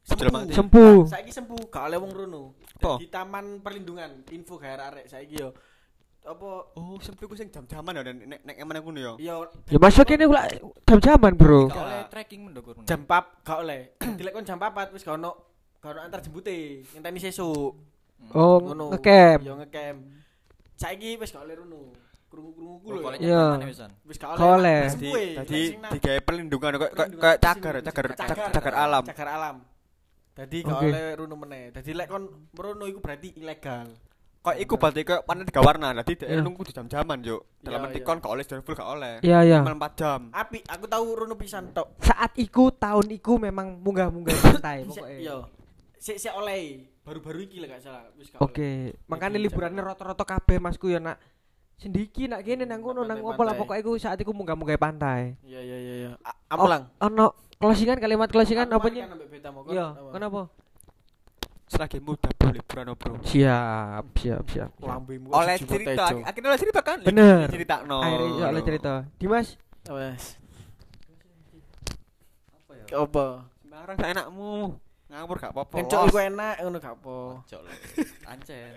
Bajul mati. Sempu. Saiki sempu gak oleh wong rono. Di taman perlindungan info gawe arek saiki yo. Apa oh sampe ku sing jam-jaman ya nek nek emane ngono ya. Ya ya masuk kene ku jam-jaman, Bro. Gak oleh trekking mendokur. Jam empat gak oleh. Dilek kon jam empat wis gak ono gak ono antar jempute. Ngenteni sesuk. Oh ngono. Ngecamp. Ya ngecamp. Saiki wis gak oleh rono. Krungu-krungu ku lho. Ya. Wis gak oleh. Dadi digawe perlindungan koyo cagar, cagar cagar alam. Cagar alam. Dadi gak oleh rono meneh. Dadi lek kon rono iku berarti ilegal. Kok iku berarti kok panen tiga warna, dadi yeah. Nunggu di jam-jaman yo. Dalam yeah, tikon yeah. Gak oleh jam full gak oleh. Yeah, yeah. empat jam. Apik, aku tahu rono pisan tok. Saat iku tahun iku memang munggah-munggah santai pokoke. Yo. Sik-sik oleh. Baru-baru iki lek gak salah wis gak oleh. Oke, makane liburane rata-rata kabeh Masku yo nak sendiki nak kene nang ngono nang opo lah pokoke iku saat iku munggah-munggah pantai. Iya iya iya iya. Amplang. Ono closingan kalimat closingan opo nyi? Yo, kenapa? Selagi muda boleh berano bro. Siap, siap, siap. Lambemu. Oleh cerita, akhirnya oleh cerita kan? Bener. Cerita no. Akhirnya oleh cerita. Dimas. Mas. Apa ya? Apa? Barang seenakmu. Ngawur gak apa-apa. Encok iku enak, ngono gak apa. Encok lho. Ancen.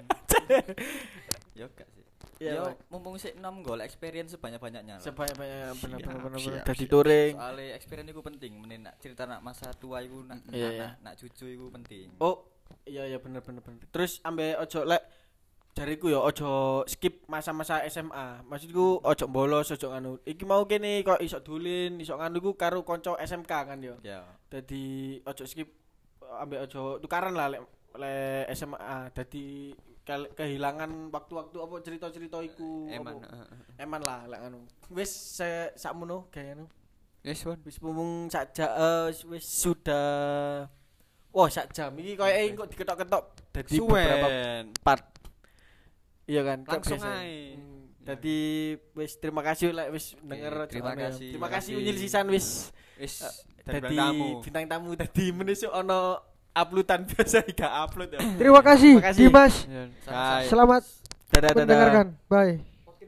Yo gak sih. Yo mumpung sik enom golek experience sebanyak-banyaknya. Sebanyak-banyaknya bener-bener dadi touring. Soale experience iku penting, menen nak cerita nak masa tua iku nak anak, nak cucu iku penting. Oh. Iya iya bener bener bener. Terus ambe ojo lek jariku ya ojo skip masa-masa S M A. Maksudku ojo bolos, ojo anu. Iki mau kene kok iso dulin, iso anu ku karo kanca S M K kan yo. Iya. Dadi ojo skip ambe ojo tukaran lah lek le S M A. Dadi ke- kehilangan waktu-waktu apa cerita-cerita iku. Eman. Eman lah lek anu. Wis sakmono gawe anu. Wis wis mung sak wis sudah. Wah, sak jam iki koyo engko okay. diketok-ketok dadi beberapa part. Iya kan? Langsung ae. Dadi wis terima kasih lek wis denger. Terima kasih. Terima kasih Unyil sisan wis wis dadi bintang tamu dadi menisuk ana uploadan biasa gak upload ya. Terima kasih Dimas. Selamat mendengarkan. Bye.